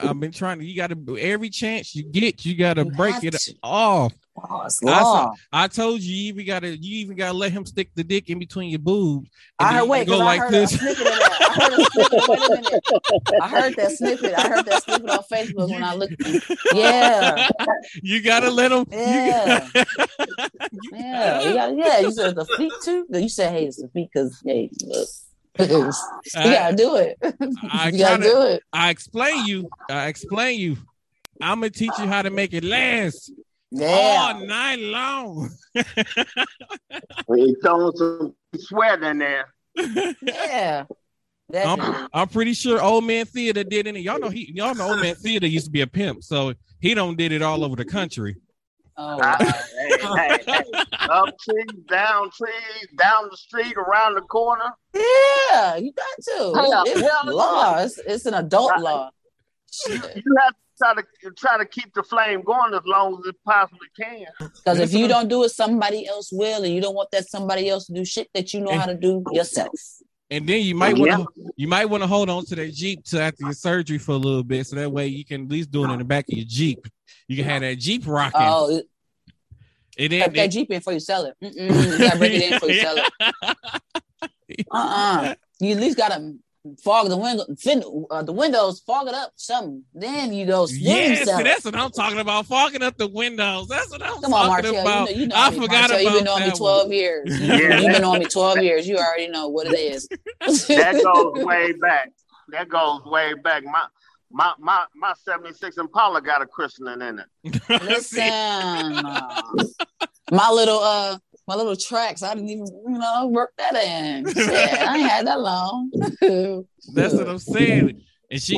You got to, every chance you get, you got to break it off. Oh, I told you, you even gotta let him stick the dick in between your boobs. I heard that snippet on Facebook when I looked. Yeah, you gotta let him. Yeah, You said the feet too. You said, hey, it's the feet because hey, look. You gotta do it. I explain you. I'm gonna teach you how to make it last. Yeah. All night long. We throwing some sweat in there. Yeah. I'm pretty sure Old Man Theater did it. Y'all know Old Man Theater used to be a pimp, so he done did it all over the country. Oh, wow. Hey. Up trees, down the street, around the corner. Yeah, you got to. Oh, it's law. It's an adult law. You have try to keep the flame going as long as it possibly can. Because if you don't do it, somebody else will, and you don't want that somebody else to do shit that you know how to do yourself. And then you might want to hold on to that Jeep till after your surgery for a little bit, so that way you can at least do it in the back of your Jeep. You can have that Jeep rocking. Oh, put that Jeep in before you sell it. You gotta break it in before you sell it. You at least gotta fog the window, the windows, fog it up something. Then you go. Yes, so that's what I'm talking about. Fogging up the windows. That's what I'm talking about. You know I forgot Martell. You've been on me 12 years. You've been on me 12 years. You already know what it is. That goes way back. My 76 Impala got a christening in it. Listen, my little tracks, I didn't even, work that in. Yeah, I ain't had that long. That's what I'm saying. And she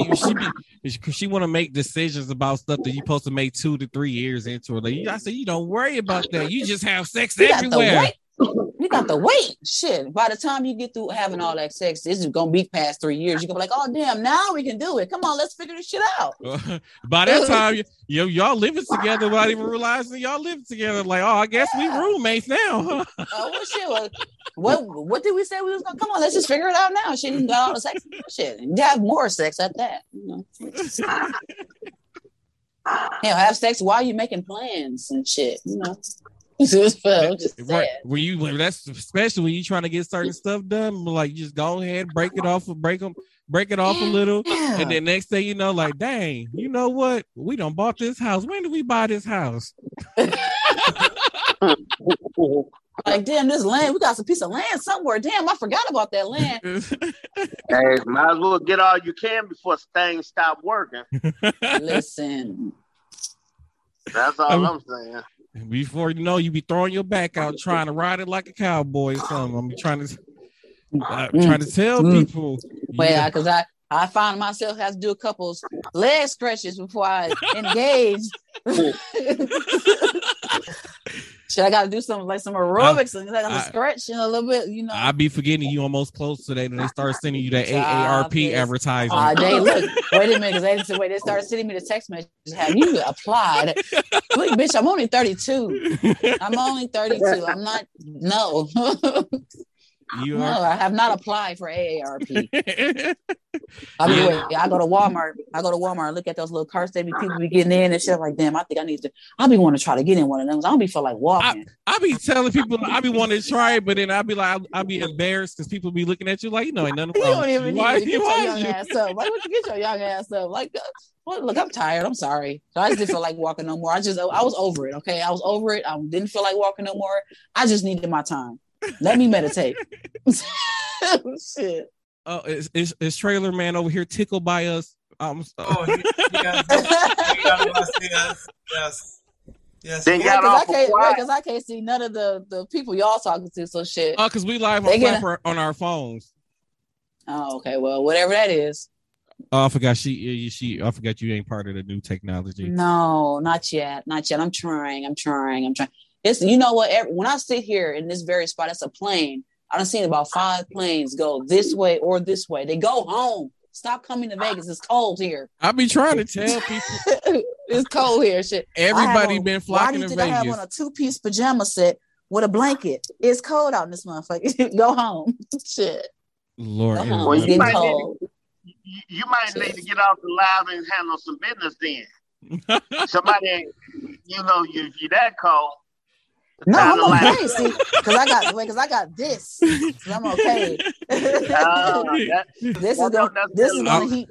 want to make decisions about stuff that you're supposed to make 2 to 3 years into it. Like, I said, you don't worry about that. You just have sex everywhere. You got the weight. Shit. By the time you get through having all that sex, this is going to be past 3 years. You're going to be like, oh, damn, now we can do it. Come on, let's figure this shit out. By that time, y'all living together without even realizing y'all living together. Like, oh, I guess we roommates now. Oh, well, shit. Well, what did we say we was going to? Come on, let's just figure it out now. Shit, you got all the sex. Shit. And you have more sex at that. Have sex while you're making plans and shit, Right. That's especially when you trying to get certain stuff done. Like, just go ahead, break it off a little, and then next thing you know, like, dang, you know what? We done bought this house. When did we buy this house? Like, damn, this land. We got some piece of land somewhere. Damn, I forgot about that land. Hey, might as well get all you can before things stop working. Listen, that's all I'm saying. Before you know, you be throwing your back out trying to ride it like a cowboy or something. I'm trying to tell people. Well, yeah, because I found myself have to do a couple leg stretches before I engage. Shit, I got to do something like some aerobics and I got to stretch in a little bit. I be forgetting you almost close today. Then they start sending you that AARP advertising. Wait a minute, because they started sending me the text message. Have you applied? Look, bitch, I'm only 32. I'm not. No. No, I have not applied for AARP. I go to Walmart. Look at those little carts they be people be getting in and shit. Like, damn, I think I need to. I be want to try to get in one of them. I don't be feel like walking. I be telling people I be wanting to try it, but then I be like, I be embarrassed because people be looking at you like, ain't nothing wrong. You don't even need to get your young ass up. Like, what you get your young ass up? Like, well, look, I'm tired. I'm sorry. So I just didn't feel like walking no more. I was over it. Okay, I was over it. I didn't feel like walking no more. I just needed my time. Let me meditate. Shit. Oh, it's Trailer Man over here tickled by us. Yes. Because I can't see none of the people y'all talking to. So shit. Oh, because we live on Clapper on our phones. Oh, okay. Well, whatever that is. Oh, I forgot you ain't part of the new technology. No, not yet. I'm trying. It's, you know what? When I sit here in this very spot, it's a plane. I done seen about 5 planes go this way or this way. They go home. Stop coming to Vegas. It's cold here. I be trying to tell people. It's cold here. Shit. Everybody been flocking to Vegas. Why did I have on a two-piece pajama set with a blanket? It's cold out in this motherfucker. Go home. Shit. Lord. Go home. Well, you might cold. You might need to get off the live and handle some business then. Somebody, you know, if you're that cold. No, I'm okay. See, because I got this. So I'm okay. This is the heat.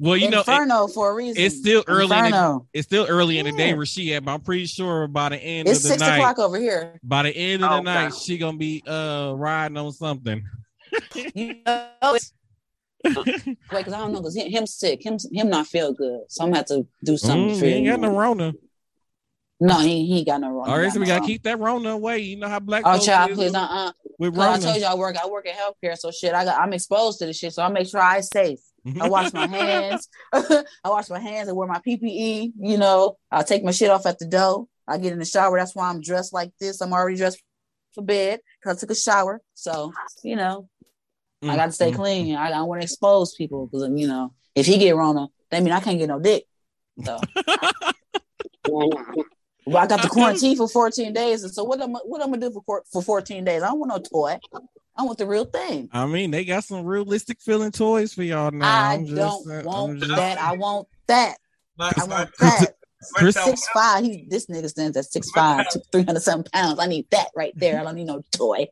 Well, you Inferno know, for a reason. It's still early. It's still early in the day where she at. But I'm pretty sure by the end of the night, it's 6 o'clock over here. By the end of the night, she gonna be riding on something. You know, because I don't know, because him sick, him not feel good, so I'm gonna have to do something. He ain't got no Rona. No, he got no Rona. All right, so we gotta keep that Rona away. You know how black. Oh, child, please, with Rona. I told you I work in healthcare, so shit. I'm exposed to this shit, so I make sure I'm safe. I wash my hands. I wear my PPE. You know, I take my shit off at the door. I get in the shower. That's why I'm dressed like this. I'm already dressed for bed because I took a shower. So you know, I gotta stay clean. I don't want to expose people because you know, if he get Rona, that mean I can't get no dick. So. Well, I got the quarantine for 14 days, and so what I'm gonna do for 14 days? I don't want no toy. I want the real thing. I mean, they got some realistic feeling toys for y'all now. I want that. I want that. 6'5". This nigga stands at 6'5", 300-something pounds. I need that right there. I don't need no toy.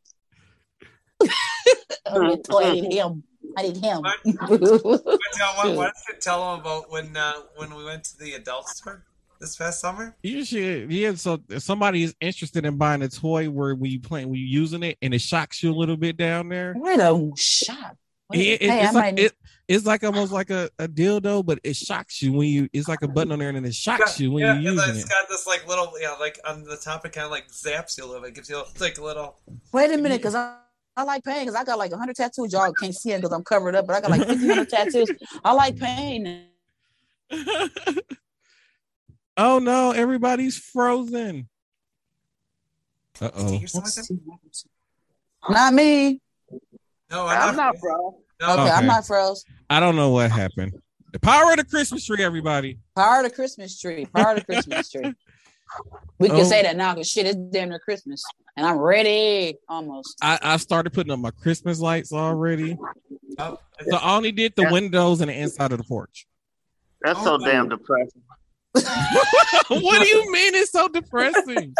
I need him. What did you tell him about when we went to the adult store? This past summer, you should. Yeah, so if somebody is interested in buying a toy where we using it and it shocks you a little bit down there. What a shock! It's like almost like a dildo, but it shocks you when you. It's like a button on there and then it shocks you when you use it. It's got this like little like on the top it kind of like zaps you a little bit, gives you like a little. Wait a minute, because I like pain because I got like 100 tattoos. Y'all can't see it because I'm covered up, but I got like 1,500 tattoos. I like pain. Oh no, everybody's frozen. Uh-oh. Not me. No, I'm not froze. No. Okay, I'm not froze. I don't know what happened. The power of the Christmas tree, everybody. Power of the Christmas tree. Power of the Christmas tree. We can say that now because shit, it's damn near Christmas. And I'm ready almost. I started putting up my Christmas lights already. So I only did the windows and the inside of the porch. That's so damn depressing. What do you mean it's so depressing?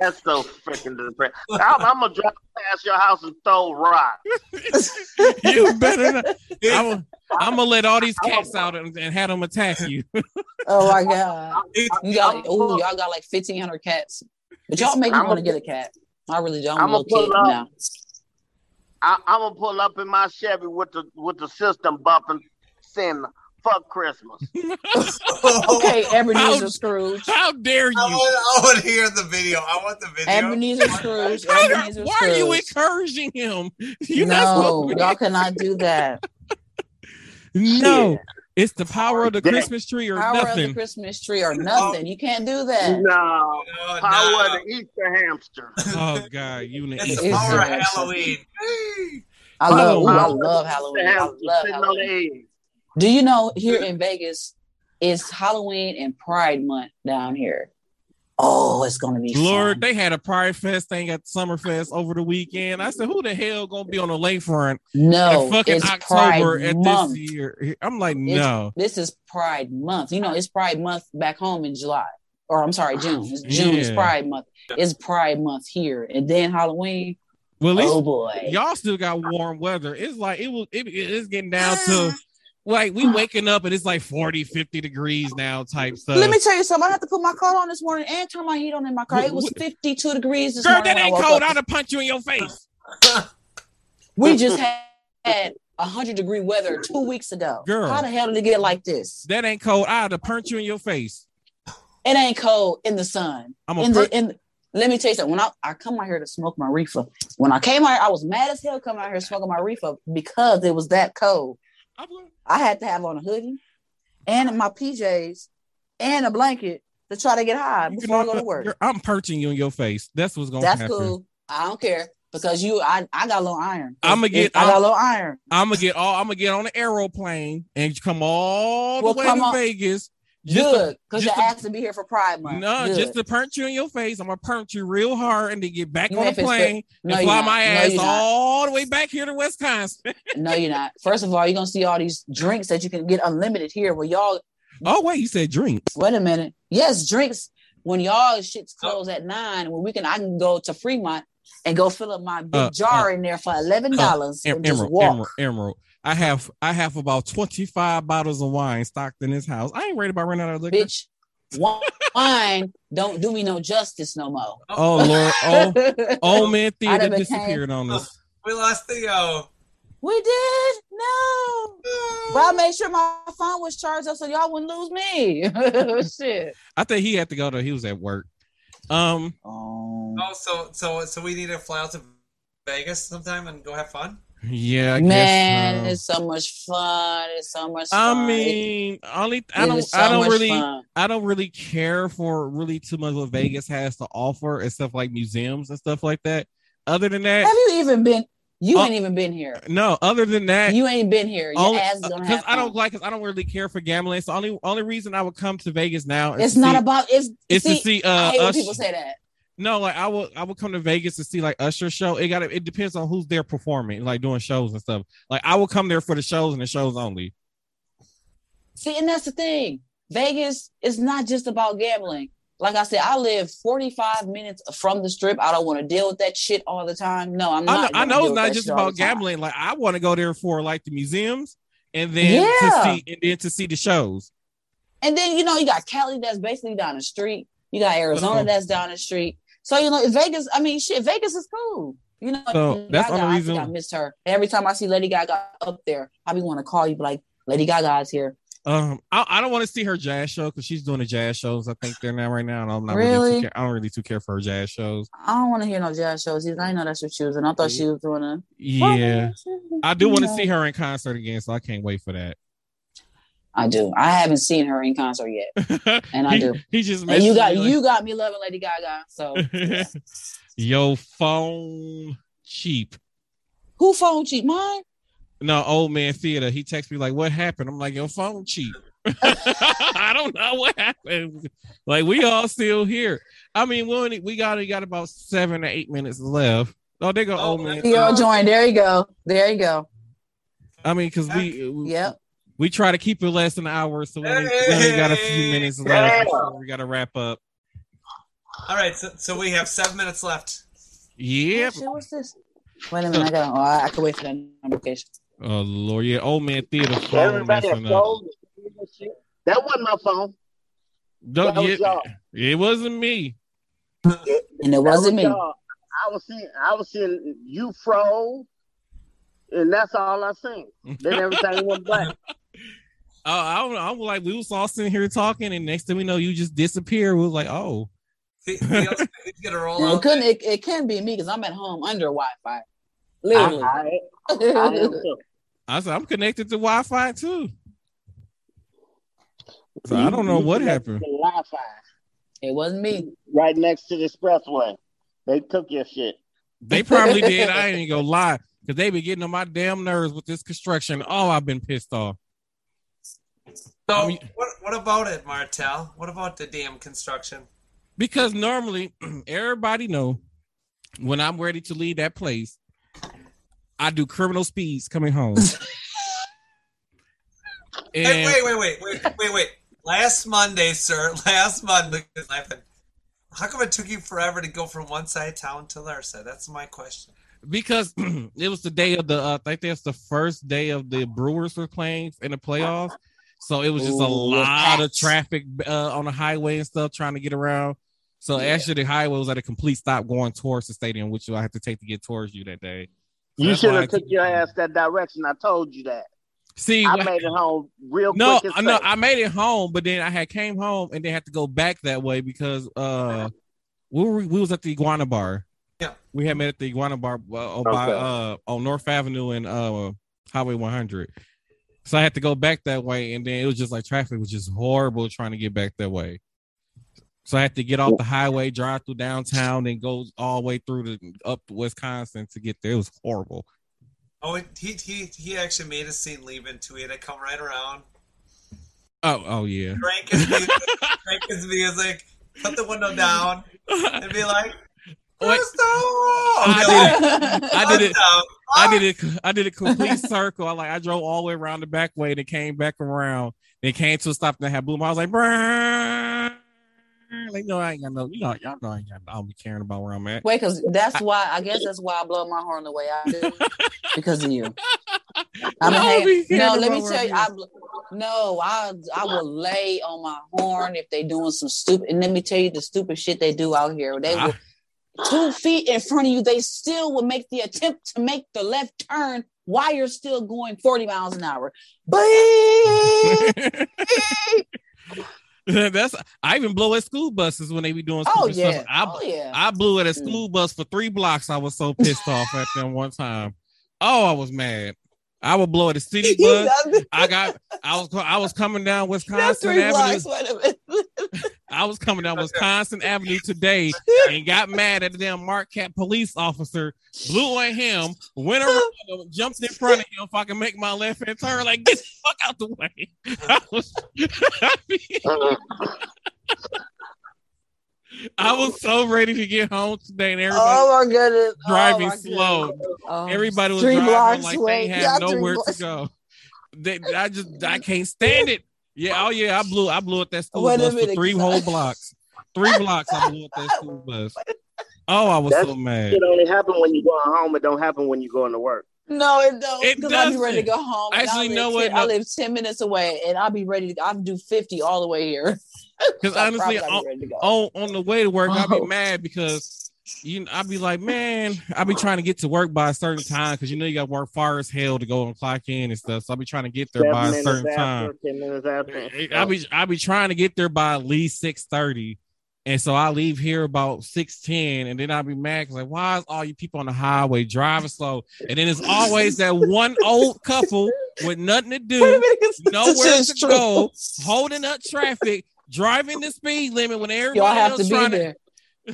That's so freaking depressing. I'm gonna drive past your house and throw rocks. You better not. I'm gonna let all these cats out and have them attack you. Oh my god. Y'all got like 1,500 cats. But y'all make me want to get a cat. I really don't want a kid now. I'm gonna pull up in my Chevy with the system bumping, saying fuck Christmas. Okay, Ebenezer Scrooge. How dare you? I want to hear the video. I want the video. Ebenezer Scrooge. Why are you encouraging him? Y'all cannot do that. No. Yeah. It's the power of the Christmas tree or nothing. Power of the Christmas tree or nothing. You can't do that. No. Power of the Easter hamster. Oh, God. You need the power of Halloween. I love Halloween. I love Halloween. Do you know here in Vegas, it's Halloween and Pride Month down here. Oh, it's going to be Lord, fun. They had a Pride Fest thing at Summerfest over the weekend. I said, who the hell going to be on the lakefront? No, fucking it's October Pride Month. This year. I'm like, no. This is Pride Month. You know, it's Pride Month back home in July. Or I'm sorry, June. June is Pride Month. It's Pride Month here. And then Halloween. Well, at least y'all still got warm weather. It's like, it's getting down to... Like, we waking up and it's like 40, 50 degrees now type stuff. Let me tell you something. I had to put my coat on this morning and turn my heat on in my car. It was 52 degrees this morning. Girl, that ain't cold. I'd have punched you in your face. We just had 100-degree weather 2 weeks ago. Girl. How the hell did it get like this? That ain't cold. I'd have punched you in your face. It ain't cold in the sun. Let me tell you something. When I come out here to smoke my reefer. When I came out here, I was mad as hell coming out here smoking my reefer because it was that cold. I had to have on a hoodie and my PJs and a blanket to try to get high before I go to work. I'm perching you in your face. That's what's going to happen. That's cool. I don't care. because you, I got a little iron. I'm gonna get all. I'm gonna get on an aeroplane and come all the way to Vegas. Good, because you asked to be here for Pride Month. No, good. Just to punch you in your face. I'm gonna punch you real hard and then get back on the plane and fly my ass all the way back here to Wisconsin. No, you're not. First of all, you're gonna see all these drinks that you can get unlimited here. Where y'all? Oh wait, you said drinks. Wait a minute. Yes, drinks. When y'all shit's closed at 9, when I can go to Fremont and go fill up my big jar in there for $11 and just walk. Emerald. I have about 25 bottles of wine stocked in this house. I ain't worried about running out of liquor. Bitch, wine don't do me no justice no more. Oh Lord, Old Man Theater disappeared on us. We lost Theo. We did? No. But I made sure my phone was charged up so y'all wouldn't lose me. Shit. I think he had to go to. He was at work. So we need to fly out to Vegas sometime and go have fun. Yeah, I guess so. It's so much fun. It's so much fun. I mean, I don't really care for really too much what Vegas has to offer, except like museums and stuff like that. Other than that, have you even been? You ain't even been here. No, other than that, you ain't been here. Your ass is gonna happen. Because I don't really care for gambling. So only reason I would come to Vegas now is to see. I hate when people say that. No, like I would come to Vegas to see like Usher show. It depends on who's there performing, like doing shows and stuff. Like I will come there for the shows and the shows only. See, and that's the thing. Vegas is not just about gambling. Like I said, I live 45 minutes from the strip. I don't want to deal with that shit all the time. No, I'm not. I know it's not just about gambling. Like I want to go there for like the museums and then to see the shows. And then, you know, you got Cali that's basically down the street. You got Arizona that's down the street. So, you know, Vegas, I mean, shit, Vegas is cool. You know, so that's the only reason I missed her. Every time I see Lady Gaga up there, I be want to call you, be like, Lady Gaga's here. I don't want to see her jazz show because she's doing the jazz shows. I think they're now right now, and I'm not really. I don't really too care for her jazz shows. I don't want to hear no jazz shows. I know that's what she was, and I thought she was doing a. Yeah, I do want to see her in concert again, so I can't wait for that. I do. I haven't seen her in concert yet, and I do. He just and you got me loving Lady Gaga. So yeah. Your phone cheap. Who phone cheap? Mine. No, Old Man Theater. He texts me like, "What happened?" I'm like, "Your phone cheap." I don't know what happened. Like we all still here. I mean, we got about 7 or 8 minutes left. Oh, there go Old Man. Theo joined. There you go. I mean, because we try to keep it less than an hour, so we only got a few minutes left. So we got to wrap up. All right, so we have 7 minutes left. Yeah. What's this? Wait a minute. I can wait for that notification. Oh Lord, yeah, Old Man Theater. Everybody phone. That wasn't my phone. It wasn't me. And it wasn't me. Y'all. I was seeing you froze, and that's all I seen. Then everything went black. Oh, I don't know. I'm like, we was all sitting here talking, and next thing we know, you just disappeared. We was like, oh. It can be me because I'm at home under Wi-Fi. Literally. I said I'm connected to Wi-Fi too. So I don't know what happened. Wi-Fi. It wasn't me. Right next to the expressway. They took your shit. They probably did. I ain't gonna lie. Because they been getting on my damn nerves with this construction. Oh, I've been pissed off. So I mean, what about it, Martell? What about the damn construction? Because normally everybody know when I'm ready to leave that place, I do criminal speeds coming home. Hey, wait. Last Monday, how come it took you forever to go from one side of town to the other side? That's my question. Because it was the day of the, I think that's the first day of the Brewers were playing in the playoffs. So it was just a lot of traffic on the highway and stuff trying to get around. So actually the highway was at a complete stop going towards the stadium, which I had to take to get towards you that day. So you should have took your ass that direction. I told you that. See, I made it home real quick. No, I made it home, but then I had came home and then had to go back that way because we was at the Iguana Bar. Yeah, we had met at the Iguana Bar on North Avenue and Highway 100. So I had to go back that way, and then it was just like traffic was just horrible trying to get back that way. So I had to get off the highway, drive through downtown, and go all the way through to up to Wisconsin to get there. It was horrible. Oh, he actually made a scene leaving too. He had to come right around. Oh yeah. Drank his music, put the window down, and be like, I did it complete circle. I drove all the way around the back way, then came back around, then came to a stop and had bloom. I was like, bruh. Like, no, I ain't got no, y'all know I ain't got, I'll be caring about where I'm at. Wait, because I guess that's why I blow my horn the way I do. Because of you. Let me tell you, I will lay on my horn if they doing some stupid, and let me tell you the stupid shit they do out here. They will 2 feet in front of you, they still will make the attempt to make the left turn while you're still going 40 miles an hour. I even blow at school buses when they be doing stuff. I blew at a school bus for 3 blocks. I was so pissed off at them one time. Oh, I was mad. I would blow at a city bus. I was coming down Wisconsin Avenue. I was coming down Wisconsin Avenue today and got mad at the damn Marquette police officer. Blew on him, went around him, jumped in front of him if I can make my left hand turn. Like, get the fuck out the way. I was so ready to get home today, and everybody driving slow. Everybody was driving like they had nowhere to go. I can't stand it. Yeah, I blew at that school bus for 3 whole blocks. 3 blocks I blew at that school bus. Oh, I was so mad. It only happens when you go home. It don't happen when you going to work. No, it don't. It doesn't. I'll be ready to go home. Actually, you know what? I live 10 minutes away, and I'll be ready to. I'll do 50 all the way here. Because honestly, on the way to work, I'll be mad because I'll be like, man, I'll be trying to get to work by a certain time because you got to work far as hell to go and clock in and stuff. So I'll be trying to get there by a certain time. 10 minutes after. I'll be trying to get there by at least 6:30, and so I leave here about 6:10, and then I'll be mad because like, why is all you people on the highway driving slow? And then it's always that one old couple with nothing to do, nowhere to go, holding up traffic. Driving the speed limit when everybody else is trying to.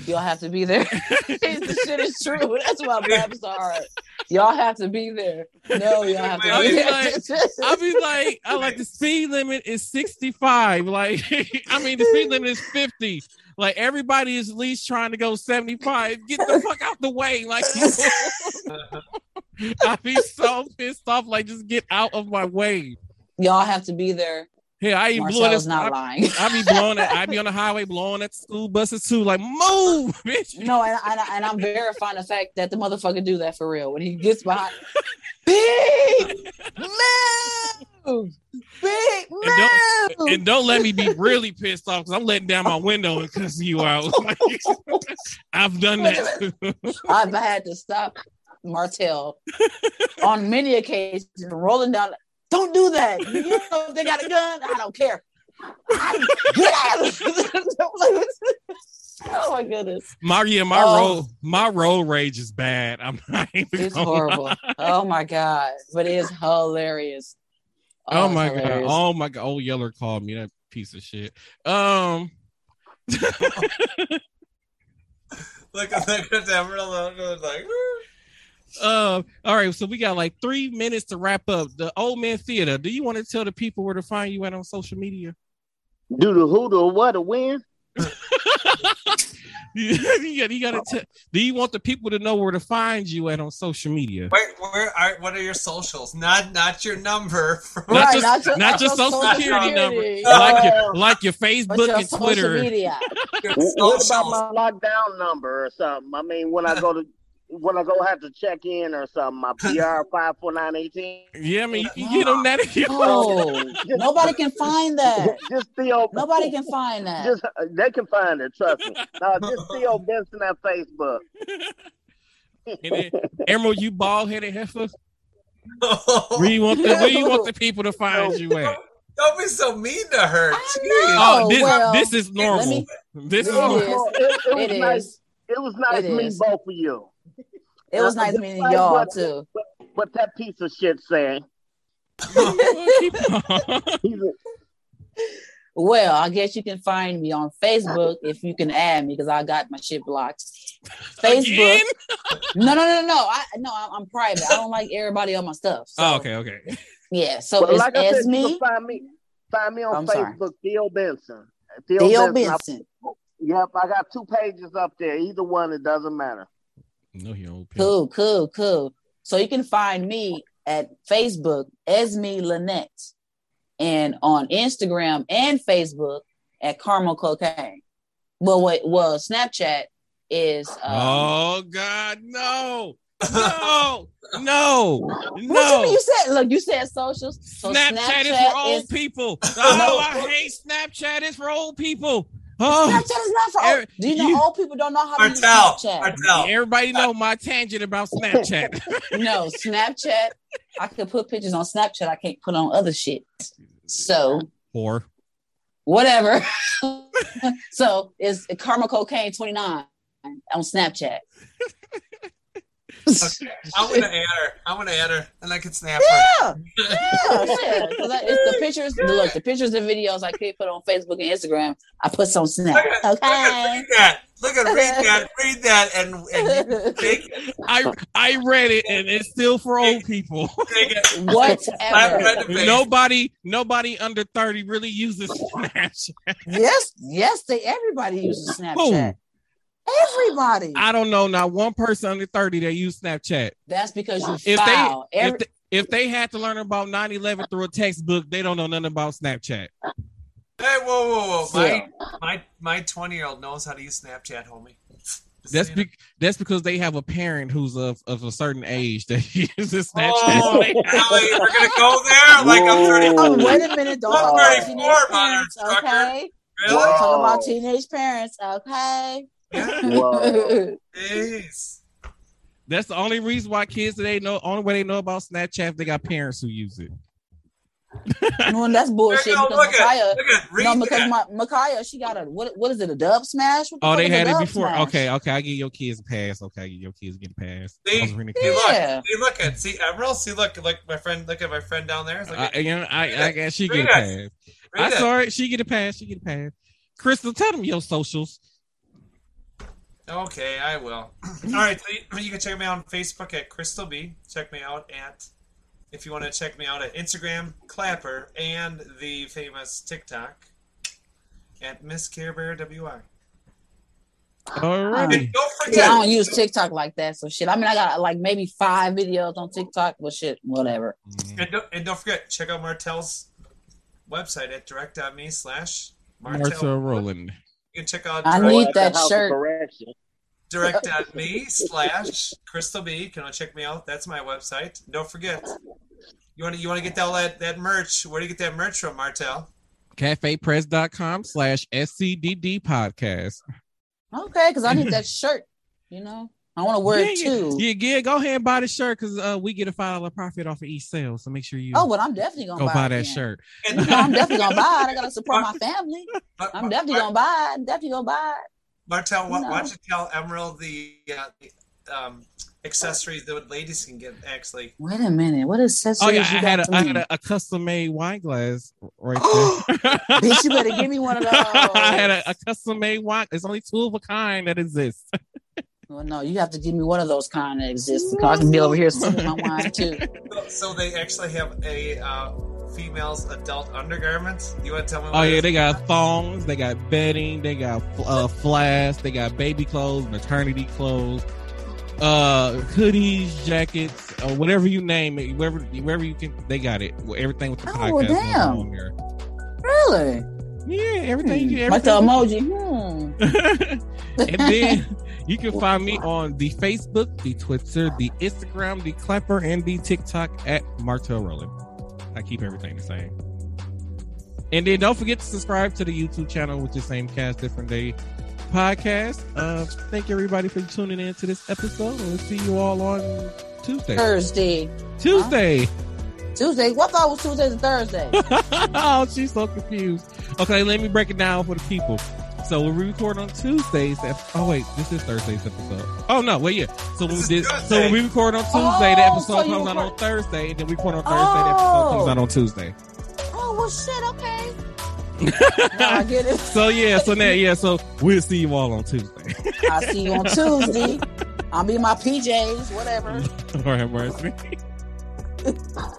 Y'all have to be there. The shit is true. That's why Babs are. Y'all have to be there. No, y'all have to be there. I the speed limit is 65. Like, I mean, the speed limit is 50. Like, everybody is at least trying to go 75. Get the fuck out the way. Like, I'd be so pissed off. Like, just get out of my way. Y'all have to be there. Yeah, I be on the highway blowing at the school buses too. Like, move, bitch. No, and I'm verifying the fact that the motherfucker do that for real. When he gets behind, big move. And don't let me be really pissed off because I'm letting down my window and cussing you out. I've done that. I've had to stop Martell on many occasions rolling down. Don't do that. You know, if they got a gun, I don't care. Get out. Oh my goodness. My road rage is bad. It's horrible. Lie. Oh my God. But it is hilarious. Oh my God. Oh my God. Old Yeller called me, that piece of shit. Look at that Emerald like. All right, so we got like 3 minutes to wrap up. The Old Man Theater, do you want to tell the people where to find you at on social media? Do the who, the what, the when? Do you want the people to know where to find you at on social media? What are your socials? Not your number. Not your social security number. Like your Facebook your and Twitter. What about my lockdown number or something? I mean, when I go to when I go have to check in or something, my PR 54918. Yeah, I mean, you can get them that if you want. Nobody can find that. Just Theo. Nobody can find that. Just they can find it. Trust me. No, just Theo Benson at Facebook. And then, Emerald, you bald-headed heifer. Where you want the people to find you at? Don't be so mean to her. This is normal. It was nice meeting both of you. It was nice meeting y'all too. What that piece of shit saying? Well, I guess you can find me on Facebook if you can add me, because I got my shit blocked. Facebook. No, I'm private. I don't like everybody on my stuff. So. Oh, okay. Yeah, so well, it's like I said, me. Find me on Facebook, Theo Benson. Theo Benson. Yep, I got two pages up there. Either one, it doesn't matter. No, he don't. Cool. So you can find me at Facebook, Esme Lynette, and on Instagram and Facebook at Carmel Cocaine. Well, Snapchat is. Oh God, no. No! What do you mean? You said, look, you said socials. So Snapchat is for old people. Oh, I hate Snapchat. It's for old people. Oh. Snapchat is not for old people. Do you know old people don't know how to use Snapchat? Everybody know my tangent about Snapchat. No, Snapchat. I can put pictures on Snapchat. I can't put on other shit. So. Or. Whatever. So it's Karma Cocaine 29 on Snapchat. Okay. I want to add her, and I can snap her. Yeah. It's the pictures. Yeah. Look, the pictures and videos I could put on Facebook and Instagram. I put some Snap. Read that, and take it. I read it, and it's still for old people. Whatever. Nobody under 30 really uses Snapchat. Yes, everybody uses Snapchat. Boom. Everybody. I don't know. Not one person under 30 that use Snapchat. That's because you foul. If they had to learn about 9/11 through a textbook, they don't know nothing about Snapchat. Hey, whoa! Yeah. My 20-year-old knows how to use Snapchat, homie. That's because they have a parent who's of a certain age that uses Snapchat. Oh, Allie, we're gonna go there. Like I'm 34. Oh, wait a minute, dog. I'm 34, parents, okay? Really? We're talking about teenage parents, okay? Whoa. That's the only reason why kids today know. Only way they know about Snapchat, they got parents who use it. No, that's bullshit. Because Micaiah, she got a what is it? A dub smash? Oh, they had it before. Smash? Okay. I give your kids a pass. They look at. See, Emerald. See, look my friend. Look at my friend down there. I guess she get a pass. I saw it. She get a pass. Crystal, tell them your socials. Okay, I will. All right, so you can check me out on Facebook at Crystal B. Check me out if you want to check me out at Instagram, Clapper, and the famous TikTok at Miss Care Bear WI. All right. Don't forget. Yeah, I don't use TikTok like that, so shit. I mean, I got like maybe 5 videos on TikTok, but shit, whatever. And don't forget, check out Martell's website at direct.me/Martell Rowland. You can check out. I need that shirt. Direct.me/Crystal B. Can I check me out? That's my website. Don't forget. You want to get that merch? Where do you get that merch from, Martell? CafePress.com/SCDD podcast. Okay, because I need that shirt. You know, I want to wear it too. Yeah. Go ahead and buy the shirt because we get a $5 profit off of each sale. So make sure you. Oh, well, I'm definitely gonna buy that shirt. No, I'm definitely gonna buy it. I gotta support my family. I'm definitely gonna buy it. Martell, why don't you tell Emerald the accessories that ladies can get, actually. Wait a minute. What accessories I had a custom-made wine glass right there. Bitch, you better give me one of those. I had a custom-made wine. There's only 2 of a kind that exists. Well, no, you have to give me one of those kind that exists because I can be over here sipping my wine, too. So they actually have a... females adult undergarments. You want to tell me? Oh yeah, they got thongs, they got bedding, they got flasks, they got baby clothes, maternity clothes, hoodies, jackets, whatever you name it, wherever you can, they got it. Everything with the podcast. Oh damn! Here. Really? Yeah, everything. What's the emoji? And then you can find me on the Facebook, the Twitter, the Instagram, the Clapper, and the TikTok at Martell Rowland. I keep everything the same. And then don't forget to subscribe to the YouTube channel with the same cast, different day podcast. Thank everybody for tuning in to this episode. We'll see you all on Tuesday. Huh? Tuesday? What thought was Tuesday to Thursday? Oh, she's so confused. Okay, let me break it down for the people. So we'll record on Tuesdays. This is Thursday's episode. Oh no, wait, yeah. So when we record on Tuesday, the episode comes out on Thursday, and then we record on Thursday, the episode comes out on Tuesday. Oh well, shit. Okay. I get it. So we'll see you all on Tuesday. I'll see you on Tuesday. I'll be in my PJs, whatever. All right, Mercy.